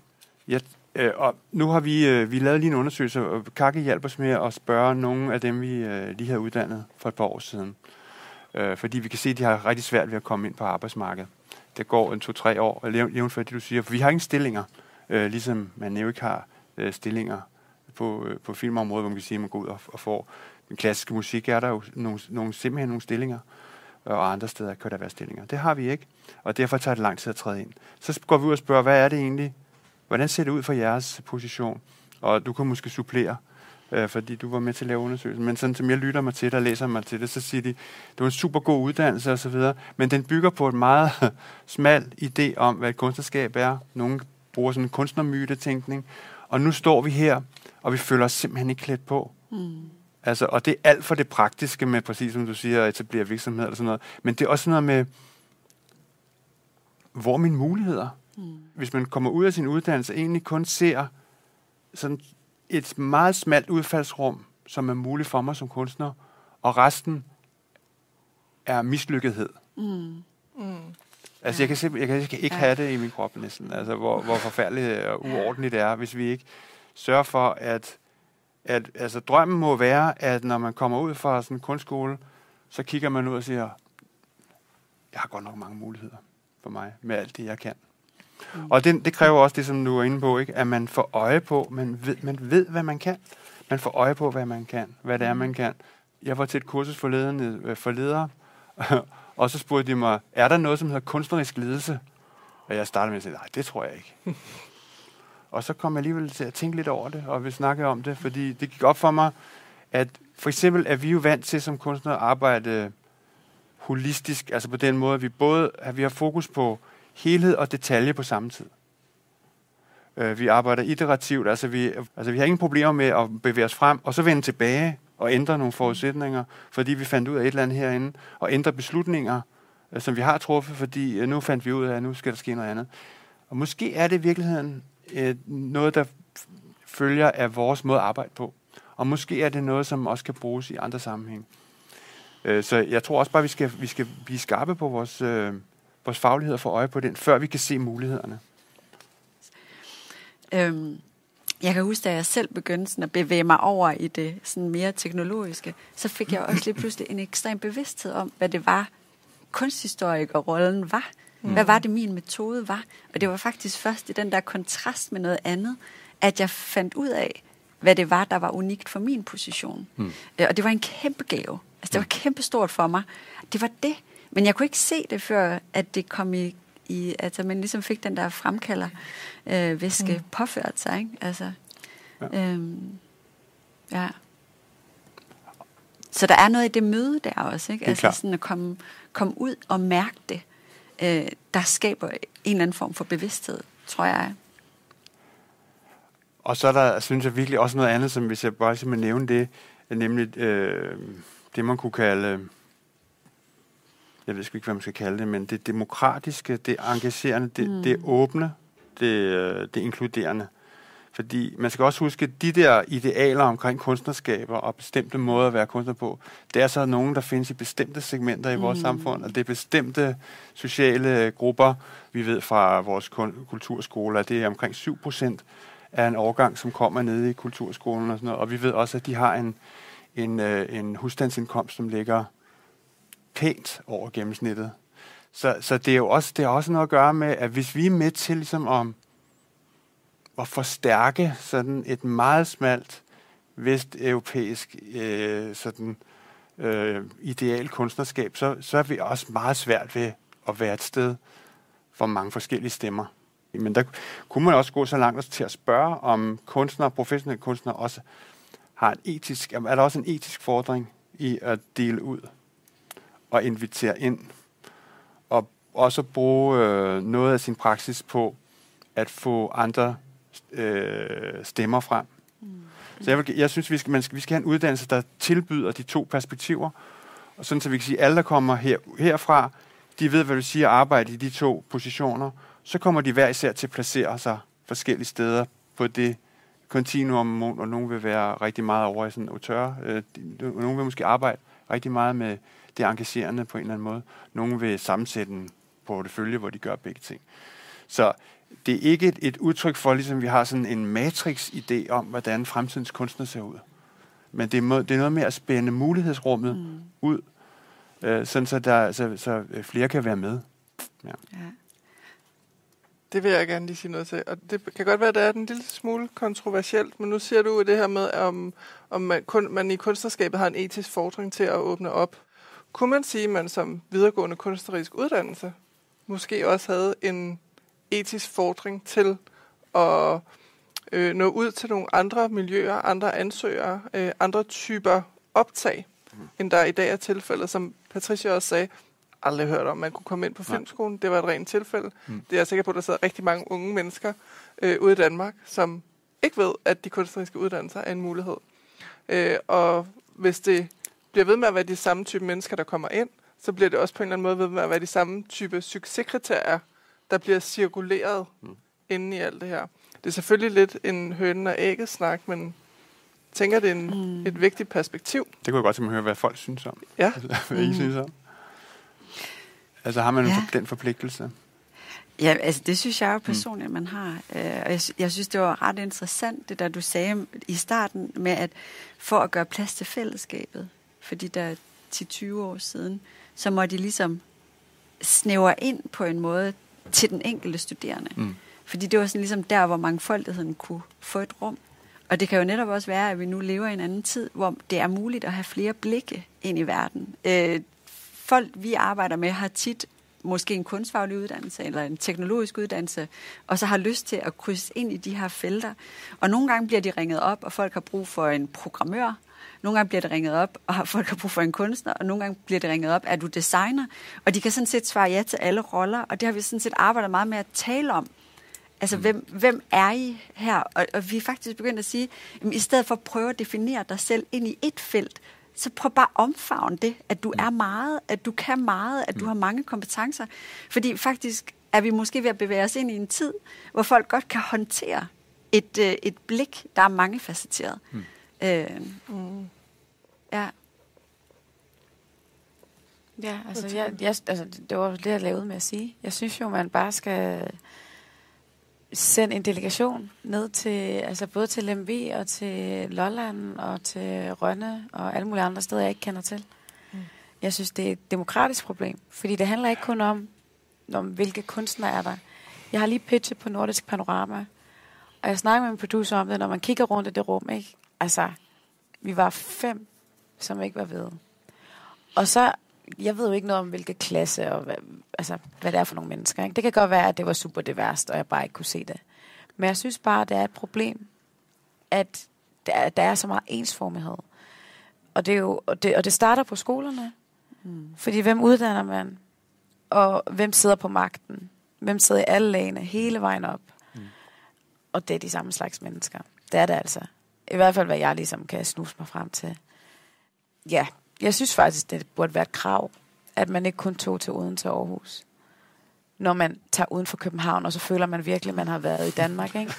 Og nu har vi lavet lige en undersøgelse, og Kaki hjalp os med at spørge nogle af dem, vi lige havde uddannet for et par år siden. Fordi vi kan se, at de har rigtig svært ved at komme ind på arbejdsmarkedet. Der går 2-3 år, og jævnfør det, du siger, for vi har ingen stillinger, ligesom man jo ikke har stillinger på filmområdet, hvor man kan sige, at man går ud og får den klassiske musik, er der jo simpelthen nogle stillinger, og andre steder kan der være stillinger. Det har vi ikke, og derfor tager det lang tid at træde ind. Så går vi ud og spørger, hvad er det egentlig? Hvordan ser det ud for jeres position? Og du kan måske supplere, fordi du var med til at lave undersøgelsen, men sådan som jeg lytter mig til det og læser mig til det, så siger de, det var en super god uddannelse og så videre, men den bygger på et meget smal idé om, hvad et kunstnerskab er. Nogle bruger sådan en kunstnermytetænkning, og nu står vi her, og vi føler os simpelthen ikke klædt på. Altså, og det er alt for det praktiske med, præcis som du siger, at etablere virksomheder og sådan noget. Men det er også noget med, hvor mine muligheder? Hvis man kommer ud af sin uddannelse, egentlig kun ser sådan et meget smalt udfaldsrum, som er muligt for mig som kunstner, og resten er mislykkethed. Altså, jeg kan ikke have det i min krop næsten, altså, hvor forfærdeligt og uordentligt det er, hvis vi ikke sørger for, at altså, drømmen må være, at når man kommer ud fra sådan en kunstskole, så kigger man ud og siger, jeg har godt nok mange muligheder for mig, med alt det, jeg kan. Og det kræver også det, som du er inde på, ikke? At man får øje på, man ved, hvad man kan. Man får øje på, hvad man kan, hvad det er, man kan. Jeg var til et kursus for ledere, og så spurgte de mig, er der noget, som hedder kunstnerisk ledelse? Og jeg startede med at sige, nej, det tror jeg ikke. Og så kom jeg alligevel til at tænke lidt over det, og vi snakkede om det, fordi det gik op for mig, at for eksempel er vi jo vant til som kunstnere at arbejde holistisk, altså på den måde, at vi har fokus på helhed og detalje på samme tid. Vi arbejder iterativt, altså vi har ingen problemer med at bevæge os frem, og så vende tilbage og ændre nogle forudsætninger, fordi vi fandt ud af et eller andet herinde, og ændre beslutninger, som vi har truffet, fordi nu fandt vi ud af, at nu skal der ske noget andet. Og måske er det i virkeligheden noget, der følger af vores måde at arbejde på. Og måske er det noget, som også kan bruges i andre sammenhæng. Så jeg tror også bare, vi skal blive skarpe på vores faglighed og få øje på den, før vi kan se mulighederne. Jeg kan huske, da jeg selv begyndte sådan at bevæge mig over i det sådan mere teknologiske, så fik jeg også lige pludselig en ekstrem bevidsthed om, hvad det var, kunsthistorikerrollen var. Hvad var det, min metode var? Og det var faktisk først i den der kontrast med noget andet, at jeg fandt ud af, hvad det var, der var unikt for min position. Og det var en kæmpe gave. Altså, det var kæmpestort for mig. Det var det. Men jeg kunne ikke se det, før at det kom i altså man ligesom fik den der fremkalder, væske påført sig, ikke? Altså, ja. Så der er noget i det møde der også, ikke? Altså sådan at komme ud og mærke det. der skaber en eller anden form for bevidsthed, tror jeg. Og så er der, synes jeg, virkelig også noget andet, som hvis jeg bare simpelthen nævner det, nemlig det, man kunne kalde, jeg ved sgu ikke, hvad man skal kalde det, men det demokratiske, det engagerende, det åbne, det inkluderende. Fordi man skal også huske, at de der idealer omkring kunstnerskaber og bestemte måder at være kunstner på, det er så nogen, der findes i bestemte segmenter i vores samfund, og det er bestemte sociale grupper. Vi ved fra vores kulturskoler, at det er omkring 7% af en årgang, som kommer nede i kulturskolen og sådan noget. Og vi ved også, at de har en husstandsindkomst, som ligger pænt over gennemsnittet. Så det er jo også, det er også noget at gøre med, at hvis vi er med til ligesom at forstærke sådan et meget smalt vesteuropæisk ideal kunstnerskab, så er vi også meget svært ved at være et sted for mange forskellige stemmer. Men der kunne man også gå så langt til at spørge, om kunstnere, professionelle kunstnere også har er der også en etisk fordring i at dele ud og invitere ind, og også bruge noget af sin praksis på at få andre stemmer frem. Så jeg synes, vi skal have en uddannelse, der tilbyder de to perspektiver, og sådan så vi kan sige, at alle, der kommer herfra, de ved, hvad det vil sige at arbejde i de to positioner, så kommer de hver især til at placere sig forskellige steder på det kontinuum, og nogen vil være rigtig meget over i sådan auteur, nogen vil måske arbejde rigtig meget med det engagerende på en eller anden måde, nogen vil sammensætte en portefølje, hvor de gør begge ting. Så det er ikke et udtryk for, ligesom vi har sådan en matrix-idé om, hvordan fremtidens kunstner ser ud. Men det er noget med at spænde mulighedsrummet ud, sådan så flere kan være med. Ja. Det vil jeg gerne lige sige noget til. Og det kan godt være, at det er en lille smule kontroversielt, men nu siger du det her med, om man i kunstnerskabet har en etisk fordring til at åbne op. Kunne man sige, at man som videregående kunstnerisk uddannelse måske også havde en etisk fordring til at nå ud til nogle andre miljøer, andre ansøgere, andre typer optag, end der i dag er tilfældet, som Patricia også sagde, aldrig hørt om, man kunne komme ind på filmskolen. Det var et rent tilfælde. Det er jeg sikker på, at der sidder rigtig mange unge mennesker ude i Danmark, som ikke ved, at de kunstneriske uddannelser er en mulighed. Og hvis det bliver ved med at være de samme type mennesker, der kommer ind, så bliver det også på en eller anden måde ved med at være de samme type succeskriterier, der bliver cirkuleret inden i alt det her. Det er selvfølgelig lidt en hønen og ægget snak, men tænker, det er et vigtigt perspektiv. Det kunne jeg godt tænke mig at høre, hvad folk synes om. Ja. Hvad I synes om. Altså har man den forpligtelse? Ja, altså det synes jeg jo personligt, man har. Og jeg synes, det var ret interessant, det der du sagde i starten, med at for at gøre plads til fællesskabet, fordi der 10-20 år siden, så må de ligesom snævre ind på en måde til den enkelte studerende. Fordi det var sådan ligesom der, hvor mangfoldigheden kunne få et rum. Og det kan jo netop også være, at vi nu lever i en anden tid, hvor det er muligt at have flere blikke ind i verden. Folk, vi arbejder med, har tit måske en kunstfaglig uddannelse eller en teknologisk uddannelse, og så har lyst til at krydse ind i de her felter. Og nogle gange bliver de ringet op, og folk har brug for en programmør. Nogle gange bliver det ringet op, og folk har brug for en kunstner, og nogle gange bliver det ringet op, er du designer? Og de kan sådan set svare ja til alle roller, og det har vi sådan set arbejdet meget med at tale om. Altså, hvem er I her? Og vi er faktisk begyndt at sige, jamen, i stedet for at prøve at definere dig selv ind i et felt, så prøv bare at omfavne det, at du er meget, at du kan meget, at du har mange kompetencer. Fordi faktisk er vi måske ved at bevæge os ind i en tid, hvor folk godt kan håndtere et blik, der er mangefacetteret. Ja, altså, jeg, det var det, jeg lavede med at sige. Jeg synes jo, man bare skal sende en delegation ned til, altså både til Lyngby og til Lolland og til Rønne og alle mulige andre steder, jeg ikke kender til. Jeg synes, det er et demokratisk problem, fordi det handler ikke kun om hvilke kunstnere er der. Jeg har lige pitchet på Nordisk Panorama, og jeg snakker med en producer om det, når man kigger rundt i det rum, ikke? Altså, vi var 5, som ikke var ved. Og så, jeg ved jo ikke noget om, hvilke klasse og hvad det er for nogle mennesker. Ikke? Det kan godt være, at det var super diverst, og jeg bare ikke kunne se det. Men jeg synes bare, at det er et problem, at der er så meget ensformighed. Og det starter på skolerne. Fordi hvem uddanner man? og hvem sidder på magten? Hvem sidder i alle lagene, hele vejen op? Mm. Og det er de samme slags mennesker. Det er det altså. I hvert fald, hvad jeg ligesom kan snuse mig frem til. Ja, jeg synes faktisk, det burde være et krav, at man ikke kun tog til Odense og Aarhus. Når man tager uden for København, og så føler man virkelig, at man har været i Danmark, ikke?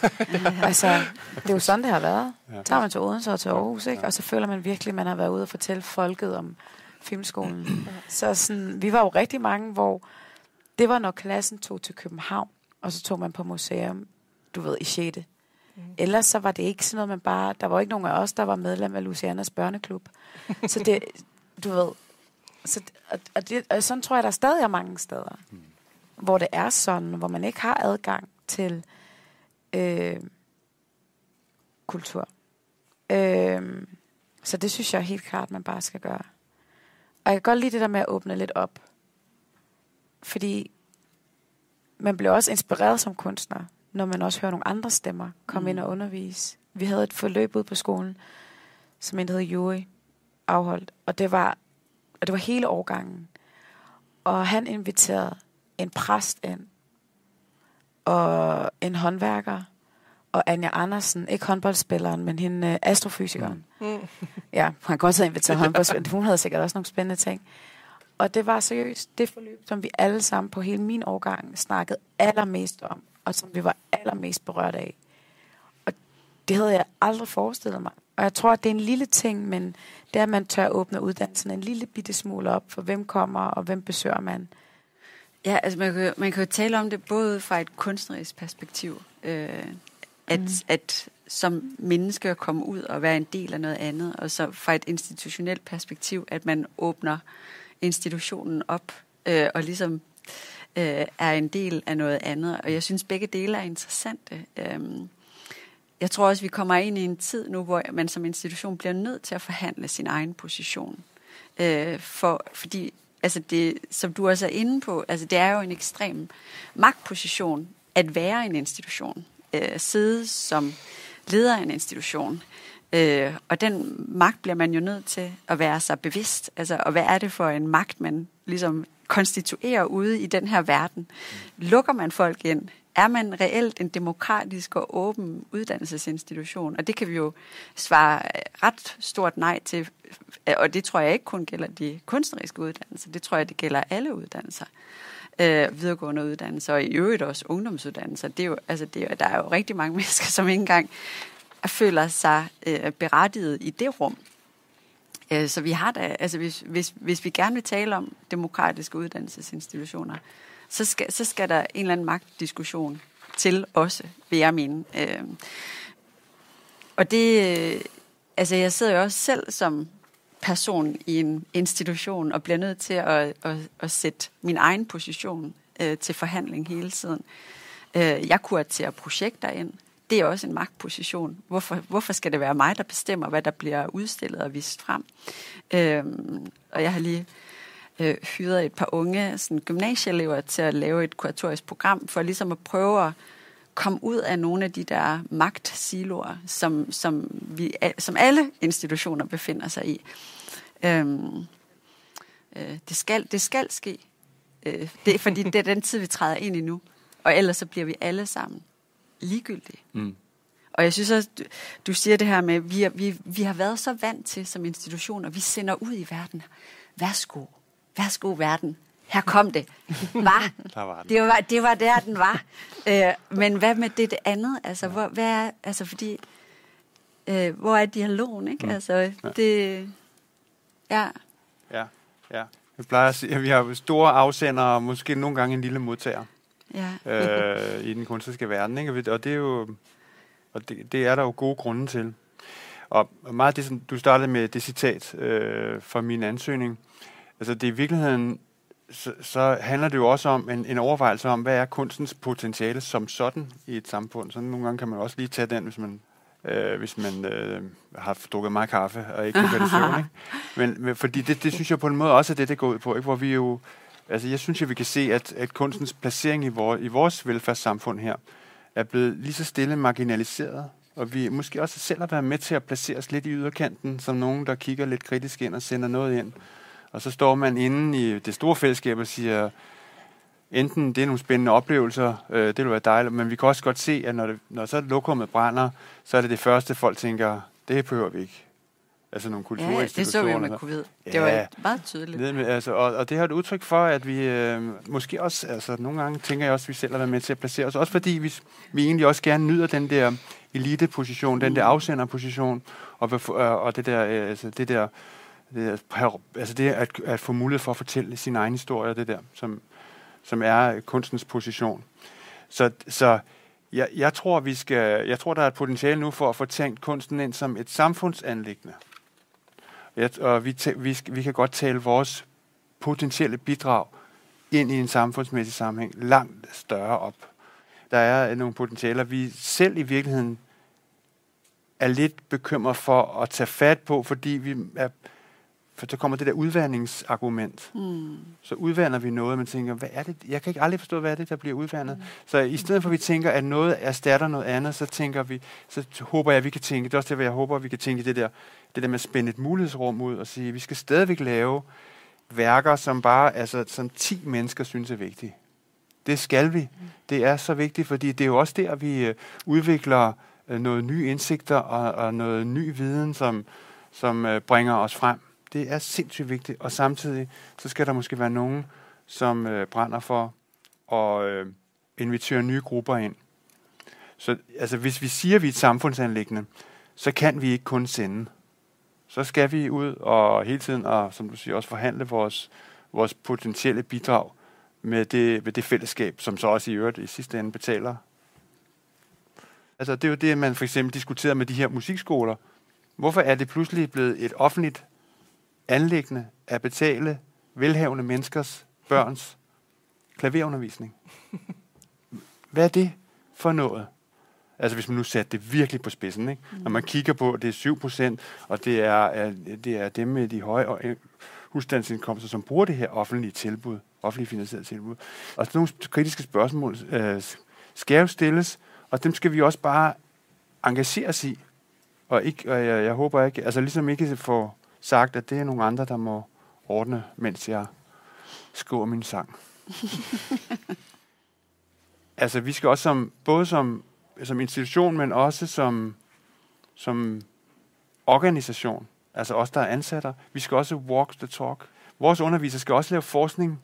Altså, det er jo sådan, det har været. Tager man til Odense og til Aarhus, ikke? Og så føler man virkelig, at man har været ude og fortælle folket om filmskolen. Så sådan, vi var jo rigtig mange, hvor det var, når klassen tog til København, og så tog man på museum, du ved, i 6. Ellers så var det ikke sådan noget, man bare... Der var ikke nogen af os, der var medlem af Lucianas børneklub. Så det, du ved... Så, og sådan tror jeg, der stadig er mange steder, hvor det er sådan, hvor man ikke har adgang til kultur. Så det synes jeg helt klart, man bare skal gøre. Og jeg kan godt lide det der med at åbne lidt op. Fordi man bliver også inspireret som kunstner, når man også hører nogle andre stemmer komme ind og undervise. Vi havde et forløb ude på skolen, som en hed Juri afholdt, og det var hele årgangen. Og han inviterede en præst ind, og en håndværker, og Anja Andersen, ikke håndboldspilleren, men hende astrofysikeren. Ja, han kan godt have inviteret håndboldspilleren, hun havde sikkert også nogle spændende ting. Og det var seriøst det forløb, som vi alle sammen på hele min årgang snakkede allermest om, og som vi var allermest berørt af. Og det havde jeg aldrig forestillet mig. Og jeg tror, at det er en lille ting, men det er, at man tør åbne uddannelsen en lille bitte smule op, for hvem kommer, og hvem besøger man. Ja, altså man kan jo tale om det både fra et kunstnerisk perspektiv, at som menneske at komme ud og være en del af noget andet, og så fra et institutionelt perspektiv, at man åbner institutionen op og ligesom er en del af noget andet. Og jeg synes, begge dele er interessante. Jeg tror også, vi kommer ind i en tid nu, hvor man som institution bliver nødt til at forhandle sin egen position. Fordi altså det, som du også er inde på, altså det er jo en ekstrem magtposition at være en institution. Sidde som leder af en institution. Og den magt bliver man jo nødt til at være sig bevidst. Altså, og hvad er det for en magt, man ligesom konstituerer ude i den her verden? Lukker man folk ind? Er man reelt en demokratisk og åben uddannelsesinstitution? Og det kan vi jo svare ret stort nej til. Og det tror jeg ikke kun gælder de kunstneriske uddannelser. Det tror jeg, det gælder alle uddannelser. Videregående uddannelser og i øvrigt også ungdomsuddannelser. Det er jo, der er jo rigtig mange mennesker, som ikke engang føler sig berettiget i det rum. Så vi har da, altså hvis vi gerne vil tale om demokratiske uddannelsesinstitutioner, så skal der en eller anden magtdiskussion til også, vil jeg mene. Og det, altså jeg sidder jo også selv som person i en institution og bliver nødt til at sætte min egen position til forhandling hele tiden. Jeg kuraterer projekter ind. Det er også en magtposition. Hvorfor skal det være mig, der bestemmer, hvad der bliver udstillet og vist frem? Og jeg har lige hyret et par unge sådan gymnasieelever til at lave et kuratorisk program, for ligesom at prøve at komme ud af nogle af de der magtsiloer, som alle institutioner befinder sig i. Det skal ske. Det er fordi det er den tid, vi træder ind i nu. Og ellers så bliver vi alle sammen ligegyldige. Mm. Og jeg synes også, du siger det her med, vi har været så vant til som institutioner, vi sender ud i verden. Værsgo verden. Her kom det. Det var der, den var. Men hvad med det andet? Altså, hvor er dialogen, ikke? Altså, det... Ja. Jeg plejer at sige, at vi har store afsendere, og måske nogle gange en lille modtager. Ja. I den kunstneriske verden, ikke? Og det er jo... Og det er der jo gode grunde til. Og meget af det, som du startede med, det citat fra min ansøgning, altså det i virkeligheden, så handler det jo også om en overvejelse om, hvad er kunstens potentiale som sådan i et samfund. Så nogle gange kan man også lige tage den, hvis man har drukket meget kaffe og ikke kan gøre det søvn, ikke? Men fordi det synes jeg på en måde også er det, det går ud på, ikke? Hvor vi jo, altså jeg synes jo, vi kan se, at kunstens placering i vores velfærdssamfund her, er blevet lige så stille marginaliseret, og vi måske også selv har været med til at placere os lidt i yderkanten, som nogen, der kigger lidt kritisk ind og sender noget ind. Og så står man inde i det store fællesskab og siger, enten det er nogle spændende oplevelser, det vil være dejligt, men vi kan også godt se, at når så lokummet brænder, så er det det første, folk tænker, det behøver vi ikke. Altså nogle kulturinstitutioner. Ja, det så vi med covid. Ja, det var meget tydeligt. Altså, og det har et udtryk for, at vi måske også, altså nogle gange tænker jeg også, at vi selv har været med til at placere os. Også fordi vi egentlig også gerne nyder den der eliteposition, den der afsenderposition, og det der, altså det at få mulighed for at fortælle sin egen historie, det der, som er kunstens position. Så jeg tror, der er et potentiale nu for at få tænkt kunsten ind som et samfundsanliggende. Og vi kan godt tale vores potentielle bidrag ind i en samfundsmæssig sammenhæng langt større op. Der er nogle potentialer, vi selv i virkeligheden er lidt bekymret for at tage fat på, fordi for så kommer det der udvandingsargument. Mm. Så udvander vi noget, man tænker, hvad er det? Jeg kan ikke aldrig forstå, hvad er det, der bliver udvandet. Mm. Så i stedet for, at vi tænker, at noget erstatter noget andet, så håber jeg, at vi kan tænke, det er også det, jeg håber, at vi kan tænke det der med at spænde et mulighedsrum ud og sige, at vi skal stadigvæk lave værker, som 10 mennesker synes er vigtige. Det skal vi. Mm. Det er så vigtigt, fordi det er jo også der, vi udvikler noget nye indsigter og noget ny viden, som bringer os frem. Det er sindssygt vigtigt, og samtidig så skal der måske være nogen, som brænder for at invitere nye grupper ind. Så altså, hvis vi siger, at vi er et samfundsanliggende, så kan vi ikke kun sende. Så skal vi ud og hele tiden, og som du siger, også forhandle vores potentielle bidrag med det fællesskab, som så også i øvrigt i sidste ende betaler. Altså, det er jo det, man for eksempel diskuterer med de her musikskoler. Hvorfor er det pludselig blevet et offentligt anliggende at betale velhavende menneskers børns klaverundervisning? Hvad er det for noget? Altså, hvis man nu satte det virkelig på spidsen, ikke? Når man kigger på, det er 7%, og det er dem med de høje husstandsindkomster, som bruger det her offentligt finansieret tilbud. Og sådan nogle kritiske spørgsmål skal jo stilles, og dem skal vi også bare engagere os i. Og jeg håber ikke, altså ligesom ikke får sagt, at det er nogle andre, der må ordne, mens jeg skriver min sang. Altså, vi skal også som institution, men også som organisation, altså os, der er ansætter, vi skal også walk the talk. Vores undervisere skal også lave forskning,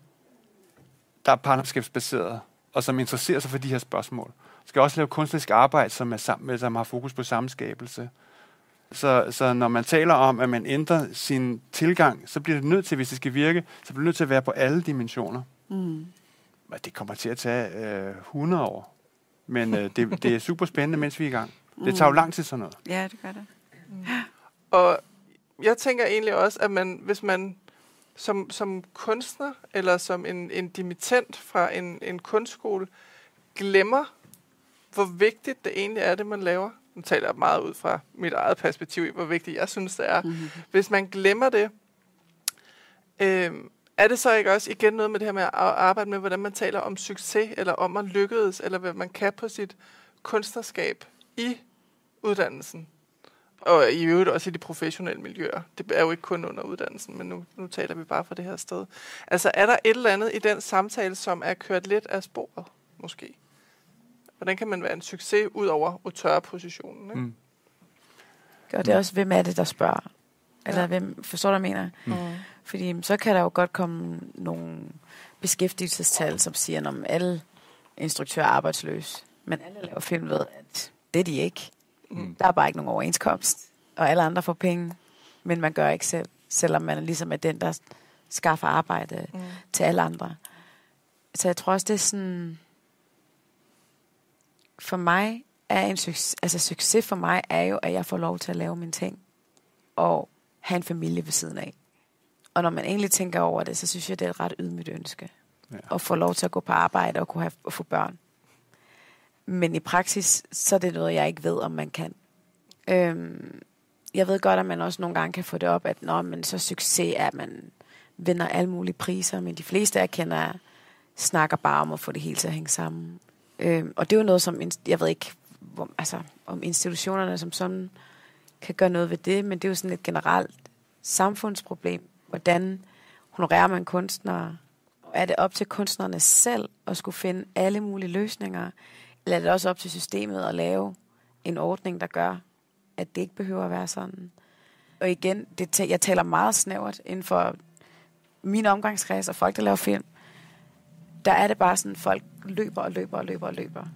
der er partnerskabsbaseret, og som interesserer sig for de her spørgsmål. Skal også lave kunstnerisk arbejde, som har fokus på sammenskabelse. Så når man taler om, at man ændrer sin tilgang, så bliver det nødt til, hvis det skal virke, så bliver det nødt til at være på alle dimensioner. Mm. Det kommer til at tage 100 år. Men det er super spændende, mens vi er i gang. Det tager jo lang tid sådan noget. Ja, det gør det. Mm. Og jeg tænker egentlig også, at hvis man som kunstner, eller som en dimittent fra en kunstskole, glemmer, hvor vigtigt det egentlig er, det man laver. Nu taler jeg meget ud fra mit eget perspektiv i, hvor vigtigt jeg synes, det er. Mm-hmm. Hvis man glemmer det, er det så ikke også igen noget med det her med at arbejde med, hvordan man taler om succes, eller om at lykkedes, eller hvad man kan på sit kunstnerskab i uddannelsen? Og i øvrigt også i de professionelle miljøer. Det er jo ikke kun under uddannelsen, men nu taler vi bare fra det her sted. Altså, er der et eller andet i den samtale, som er kørt lidt af sporet, måske? Hvordan kan man være en succes ud over at tørre positionen? Ikke? Mm. Og det er også, hvem er det, der spørger? Eller hvem forstår, der mener? Mm. Fordi så kan der jo godt komme nogle beskæftigelsestal, som siger, at alle instruktører er arbejdsløse, men alle laver film ved, at det er de ikke. Mm. Der er bare ikke nogen overenskomst, og alle andre får penge, men man gør ikke selv, selvom man ligesom er den, der skaffer arbejde til alle andre. Så jeg tror også, det er sådan... For mig er succes for mig er jo, at jeg får lov til at lave mine ting og have en familie ved siden af. Og når man egentlig tænker over det, så synes jeg, det er et ret ydmygt ønske at få lov til at gå på arbejde og kunne have og få børn. Men i praksis, så er det noget, jeg ikke ved, om man kan. Jeg ved godt, at man også nogle gange kan få det op, at nå, men så succes er, at man vinder alle mulige priser, men de fleste, jeg kender, snakker bare om at få det hele til at hænge sammen. Og det er jo noget, som jeg ved ikke, om institutionerne som sådan kan gøre noget ved det, men det er jo sådan et generelt samfundsproblem. Hvordan honorerer man kunstnere? Er det op til kunstnerne selv at skulle finde alle mulige løsninger, eller er det også op til systemet at lave en ordning, der gør, at det ikke behøver at være sådan? Og igen, jeg taler meget snævert inden for min omgangskreds og folk, der laver film. Der er det bare sådan, folk løber.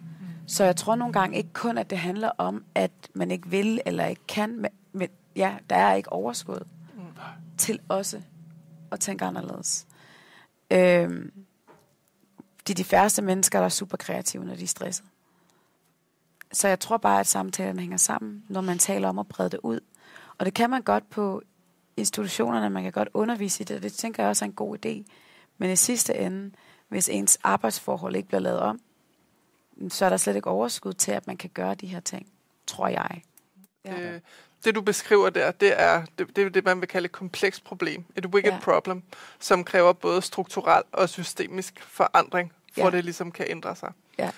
Så jeg tror nogle gange ikke kun, at det handler om, at man ikke vil eller ikke kan, men ja, der er ikke overskud til også at tænke anderledes. Det er de færreste mennesker, der er super kreative, når de er stresset. Så jeg tror bare, at samtalerne hænger sammen, når man taler om at brede det ud. Og det kan man godt på institutionerne, man kan godt undervise i det, og det tænker jeg også er en god idé. Men i sidste ende, hvis ens arbejdsforhold ikke bliver lavet om, så er der slet ikke overskud til, at man kan gøre de her ting, tror jeg. Ja. Det du beskriver der, det er det, man vil kalde et komplekst problem. Et wicked problem, som kræver både strukturel og systemisk forandring, for det ligesom kan ændre sig. Ja.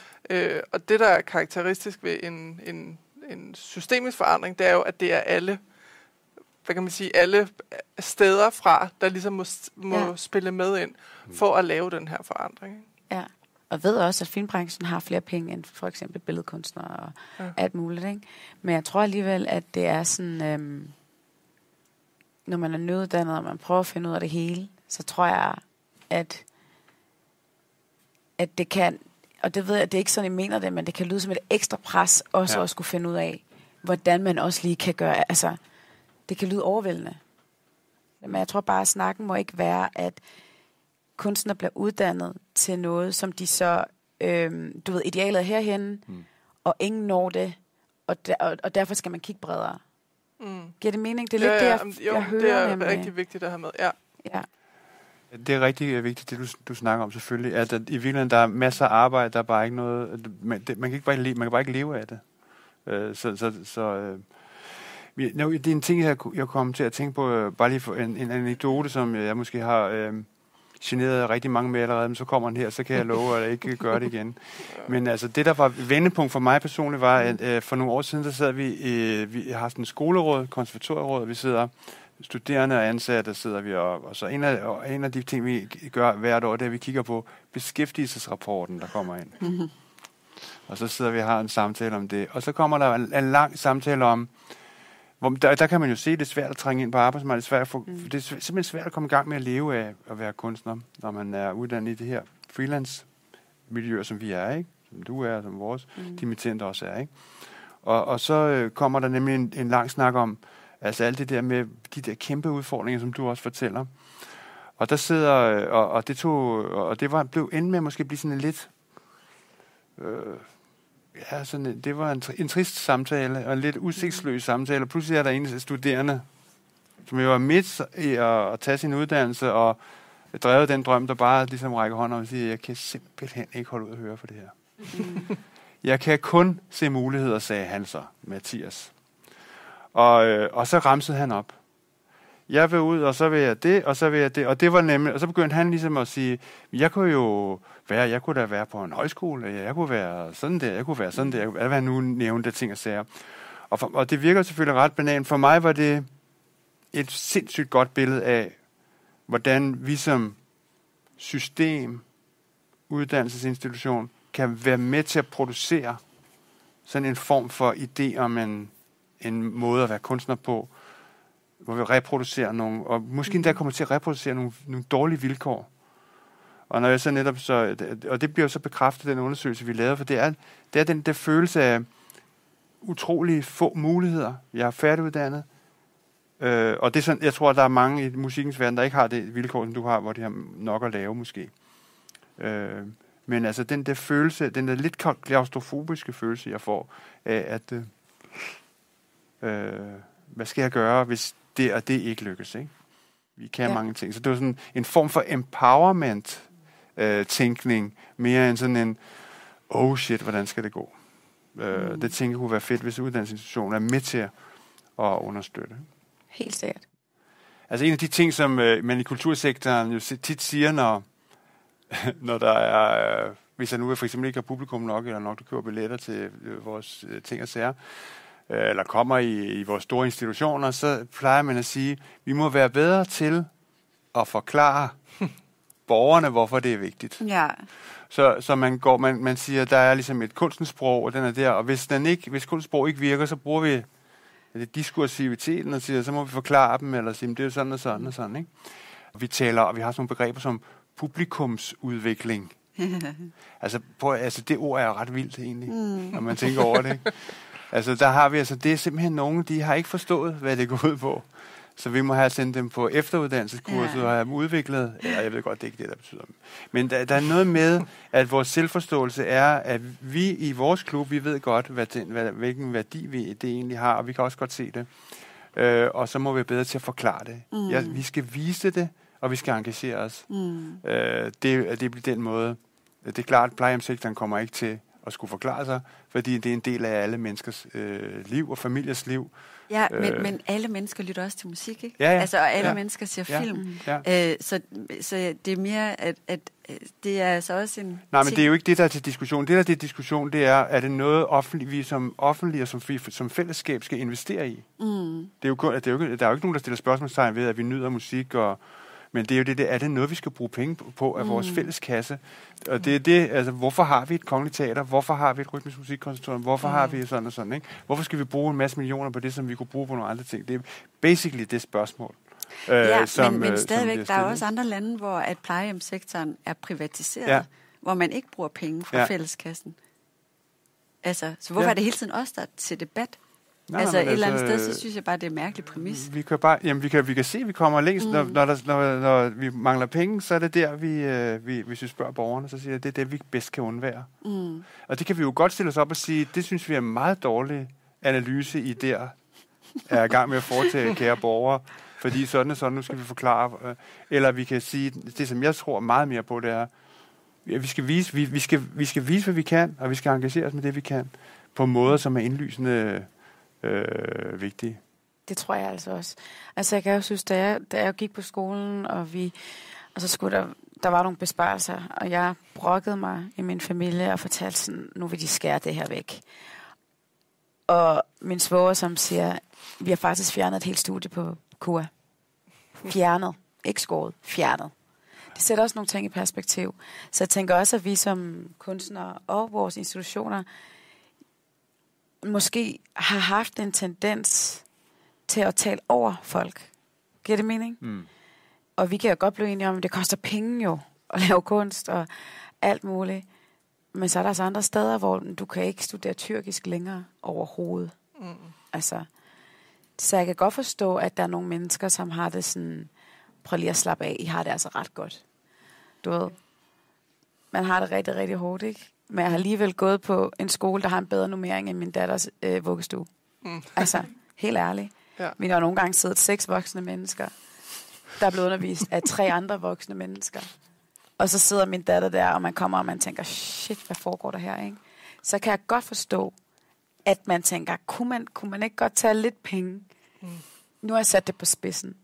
Og det, der er karakteristisk ved en systemisk forandring, det er jo, at det er alle, hvad kan man sige, alle steder fra, der ligesom må spille med ind, for at lave den her forandring. Ja, og ved også, at filmbranchen har flere penge end for eksempel billedkunstnere og alt muligt, ikke? Men jeg tror alligevel, at det er sådan, når man er nyuddannet, og man prøver at finde ud af det hele, så tror jeg, at det kan, og det ved jeg, at det er ikke sådan, jeg mener det, men det kan lyde som et ekstra pres, også at skulle finde ud af, hvordan man også lige kan gøre, altså, det kan lyde overvældende. Men jeg tror bare, at snakken må ikke være, at kunstnere bliver uddannet til noget, som de så, du ved, idealet herhenne, og ingen når det, og derfor skal man kigge bredere. Giver det mening? Det er lidt det, jeg hører. Det er rigtig vigtigt at have med, ja. Det er rigtig vigtigt, det du snakker om selvfølgelig, at i virkeligheden, der er masser af arbejde, der er bare ikke noget, man kan bare ikke leve af det. Det er en ting, jeg kom til at tænke på, bare lige for en anekdote, som jeg måske har generet rigtig mange med allerede, men så kommer den her, så kan jeg love, at jeg ikke gøre det igen. Men altså, det der var vendepunkt for mig personligt, var, at for nogle år siden, der sad vi har sådan en skoleråd, konservatorieråd, vi sidder studerende og ansatte, sidder vi op, og så en af de ting, vi gør hvert år, det er, at vi kigger på beskæftigelsesrapporten, der kommer ind. Og så sidder vi og har en samtale om det, og så kommer der en lang samtale om, der kan man jo se, at det er svært at trænge ind på arbejdsmarkedet. Det er simpelthen svært at komme i gang med at leve af at være kunstner, når man er uddannet i det her freelance-miljøer, som vi er, ikke? Som du er, som vores dimittenter også er, ikke? Og så kommer der nemlig en lang snak om, altså alt det der med de der kæmpe udfordringer, som du også fortæller. Og der sidder, blev endnu med at måske blive sådan lidt... det var en trist samtale, og en lidt udsigtsløs samtale, og pludselig er der en studerende, som jo var midt i at tage sin uddannelse, og drevet den drøm, der bare ligesom rækker hånden og siger, jeg kan simpelthen ikke holde ud at høre for det her. Jeg kan kun se muligheder, sagde han så, Mathias. Og så ramsede han op. Jeg vil ud, og så vil jeg det, og så vil jeg det. Og det var nemlig, og så begyndte han ligesom at sige, jeg kunne da være på en højskole, jeg kunne være sådan der, jeg kunne være sådan der, hvad han nu nævnte ting og sager. Og det virker selvfølgelig ret banalt. For mig var det et sindssygt godt billede af, hvordan vi som system, uddannelsesinstitution, kan være med til at producere sådan en form for idé om en måde at være kunstner på, hvor vi reproducerer nogle, og måske endda kommer til at reproducere nogle dårlige vilkår. Og når jeg så netop så, og det bliver så bekræftet, den undersøgelse, vi lavede, for det er den der følelse af utrolig få muligheder. Jeg er færdiguddannet, og det er sådan, jeg tror, der er mange i musikkens verden, der ikke har det vilkår, som du har, hvor de har nok at lave, måske. Men altså, den der følelse, den der lidt klaustrofobiske følelse, jeg får, af at hvad skal jeg gøre, hvis det og det ikke lykkes, ikke? Vi kan mange ting. Så det var sådan en form for empowerment-tænkning, mere end sådan en, oh shit, hvordan skal det gå? Det tænker jeg kunne være fedt, hvis uddannelsesinstitutionen er med til at understøtte. Helt sikkert. Altså en af de ting, som man i kultursektoren jo tit siger, når der er, hvis jeg nu for eksempel ikke har publikum nok, eller nok, der køber billetter til vores ting og sager, eller kommer i vores store institutioner, så plejer man at sige, vi må være bedre til at forklare borgerne, hvorfor det er vigtigt. Ja. Så man siger, der er ligesom et kunstensprog, og den er der. Og hvis kunstsprog ikke virker, så bruger vi det diskursiviteten og siger, så må vi forklare dem, eller sige, det er jo sådan og sådan og sådan, ikke? Og vi har sådan nogle begreber som publikumsudvikling. altså det ord er ret vildt egentlig, når man tænker over det, ikke? Altså der har vi, det er simpelthen nogen, de har ikke forstået, hvad det går ud på. Så vi må have sendt dem på efteruddannelseskurset og have dem udviklet. Eller jeg ved godt, det er ikke det, der betyder. Men der er noget med, at vores selvforståelse er, at vi i vores klub, vi ved godt, hvilken værdi det egentlig har, og vi kan også godt se det. Og så må vi bedre til at forklare det. Vi skal vise det, og vi skal engagere os. Det bliver den måde. Det er klart, at plejehjemssektoren kommer ikke til at skulle forklare sig, fordi det er en del af alle menneskers liv og familiers liv. Ja, men alle mennesker lytter også til musik, ikke? Ja, ja. Altså, og alle mennesker ser film. Ja. Så det er mere, at det er altså også en... Nej, men det er jo ikke det, der er til diskussion. Det, der er til diskussion, det er, er det noget, vi som offentlige og som fællesskab skal investere i? Det er jo ikke, der er jo ikke nogen, der stiller spørgsmålstegn ved, at vi nyder musik, men det er jo det, er det noget, vi skal bruge penge på af vores fælles kasse? Og det er det, altså, hvorfor har vi et kongeligt teater? Hvorfor har vi et rytmisk musikkonservatorium? Hvorfor har vi sådan og sådan, ikke? Hvorfor skal vi bruge en masse millioner på det, som vi kunne bruge på nogle andre ting? Det er basically det spørgsmål. Men stadigvæk, der er også andre lande, hvor at plejehjemssektoren er privatiseret, hvor man ikke bruger penge fra fælleskassen. Altså, så hvorfor er det hele tiden også der til debat? Nej, et eller andet sted, så synes jeg bare, det er en mærkelig præmis. Vi kan se, at vi kommer længst. Når vi mangler penge, så er det der, vi spørger borgerne, så siger jeg, det er det, vi bedst kan undvære. Og det kan vi jo godt stille os op og sige, det synes vi er en meget dårlig analyse i der, er i gang med at foretage, kære borgere, fordi sådan og sådan, nu skal vi forklare. Eller vi kan sige, det som jeg tror meget mere på, det er, at vi skal vise, hvad vi kan, og vi skal engagere os med det, vi kan, på måder, som er indlysende vigtige. Det tror jeg altså også. Altså jeg kan jo synes, da jeg gik på skolen, og så skulle der var nogle besparelser, og jeg brokkede mig i min familie og fortalte sådan, nu vil de skære det her væk. Og min svoger, som siger, vi har faktisk fjernet et helt studie på KUA. Fjernet. Ikke skåret. Fjernet. Det sætter også nogle ting i perspektiv. Så jeg tænker også, at vi som kunstnere og vores institutioner måske har haft en tendens til at tale over folk. Giver det mening? Og vi kan jo godt blive enige om, at det koster penge jo at lave kunst og alt muligt. Men så er der også andre steder, hvor du kan ikke studere tyrkisk længere overhovedet. Altså, så jeg kan godt forstå, at der er nogle mennesker, som har det sådan, prøv lige at slappe af, I har det altså ret godt. Du ved, man har det rigtig, rigtig hårdt, ikke? Men jeg har alligevel gået på en skole, der har en bedre nummering end min datters vuggestue. Altså, helt ærligt. Ja. Vi har nogle gange siddet 6 voksne mennesker, der er blevet undervist af 3 andre voksne mennesker. Og så sidder min datter der, og man kommer, og man tænker, shit, hvad foregår der her, ikke? Så kan jeg godt forstå, at man tænker, kunne man ikke godt tage lidt penge? Nu har jeg sat det på spidsen.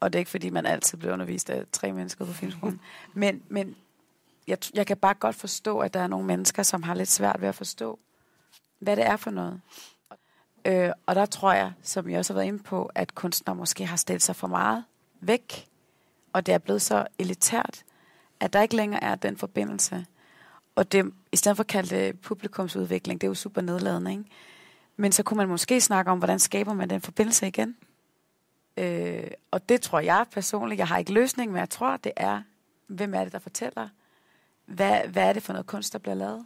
Og det er ikke, fordi man altid bliver undervist af 3 mennesker på filmskolen. Men jeg kan bare godt forstå, at der er nogle mennesker, som har lidt svært ved at forstå, hvad det er for noget. Og der tror jeg, som jeg også har været inde på, at kunstnere måske har stillet sig for meget væk, og det er blevet så elitært, at der ikke længere er den forbindelse. Og det, i stedet for at kalde det publikumsudvikling, det er jo super nedladende, ikke? Men så kunne man måske snakke om, hvordan skaber man den forbindelse igen. Og det tror jeg personligt, jeg har ikke løsning, men jeg tror, det er, hvem er det, der fortæller? Hvad er det for noget kunst, der bliver lavet?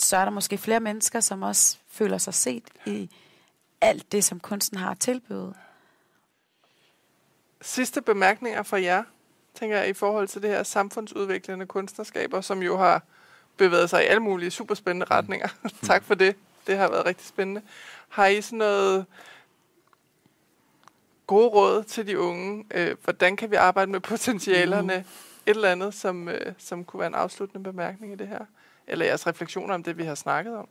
Så er der måske flere mennesker, som også føler sig set i alt det, som kunsten har tilbydet. Sidste bemærkninger fra jer, tænker jeg, i forhold til det her samfundsudviklende kunstnerskaber, som jo har bevæget sig i alle mulige superspændende retninger. Tak for det. Det har været rigtig spændende. Har I sådan noget gode råd til de unge? Hvordan kan vi arbejde med potentialerne? Et eller andet, som kunne være en afsluttende bemærkning i det her? Eller jeres refleksioner om det, vi har snakket om?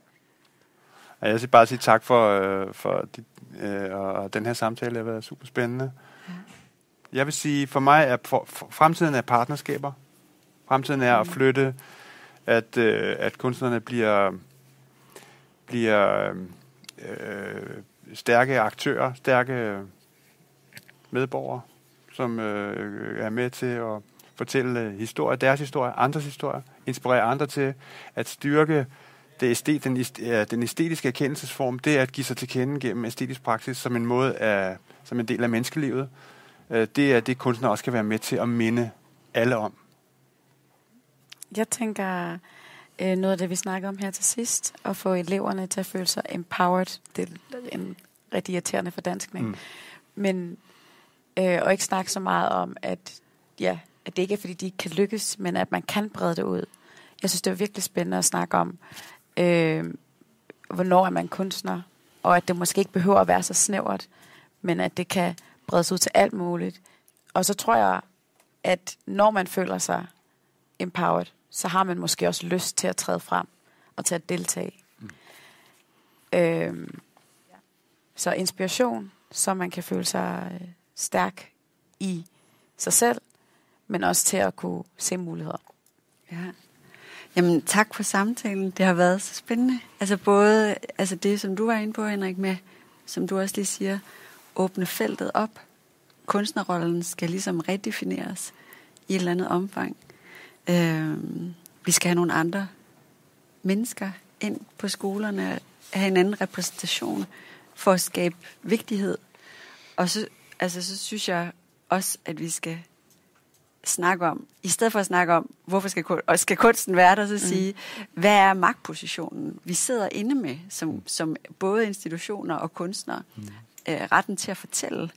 Jeg vil bare sige tak for den her samtale. Det har været super spændende. Ja. Jeg vil sige, for mig er fremtiden er partnerskaber. Fremtiden er at flytte, at kunstnerne bliver stærke aktører, stærke medborgere, som er med til at fortælle historier, deres historier, andres historier, inspirere andre til at styrke den æstetiske erkendelsesform, det er at give sig til kende gennem æstetisk praksis som en måde af, som en del af menneskelivet. Det er det, kunstnere også kan være med til at minde alle om. Jeg tænker noget af det, vi snakker om her til sidst, at få eleverne til at føle sig empowered. Det er en rigtig irriterende fordanskning. Men og ikke snakke så meget om, at det ikke er, fordi de ikke kan lykkes, men at man kan brede det ud. Jeg synes, det er virkelig spændende at snakke om, hvornår er man kunstner, og at det måske ikke behøver at være så snævert, men at det kan bredes ud til alt muligt. Og så tror jeg, at når man føler sig empowered, så har man måske også lyst til at træde frem og til at deltage. Så inspiration, så man kan føle sig stærk i sig selv, men også til at kunne se muligheder. Ja. Jamen, tak for samtalen. Det har været så spændende. Altså både det, som du var inde på, Henrik, med, som du også lige siger, åbne feltet op. Kunstnerrollen skal ligesom redefineres i et eller andet omfang. Vi skal have nogle andre mennesker ind på skolerne, have en anden repræsentation for at skabe vigtighed. Og så, så synes jeg også, at vi skal snakke om, i stedet for at snakke om, hvorfor skal kunsten være der, så sige, hvad er magtpositionen, vi sidder inde med, som både institutioner og kunstnere, retten til at fortælle,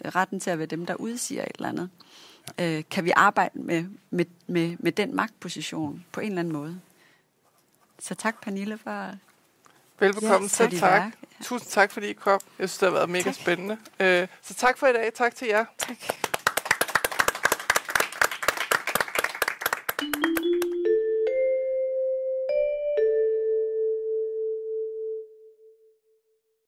retten til at være dem, der udsiger et eller andet. Kan vi arbejde med den magtposition på en eller anden måde? Så tak, Pernille, for... Velbekomme, så tak. Tusind tak, fordi I kom. Jeg synes, det har været mega spændende. Så tak for i dag. Tak til jer. Tak.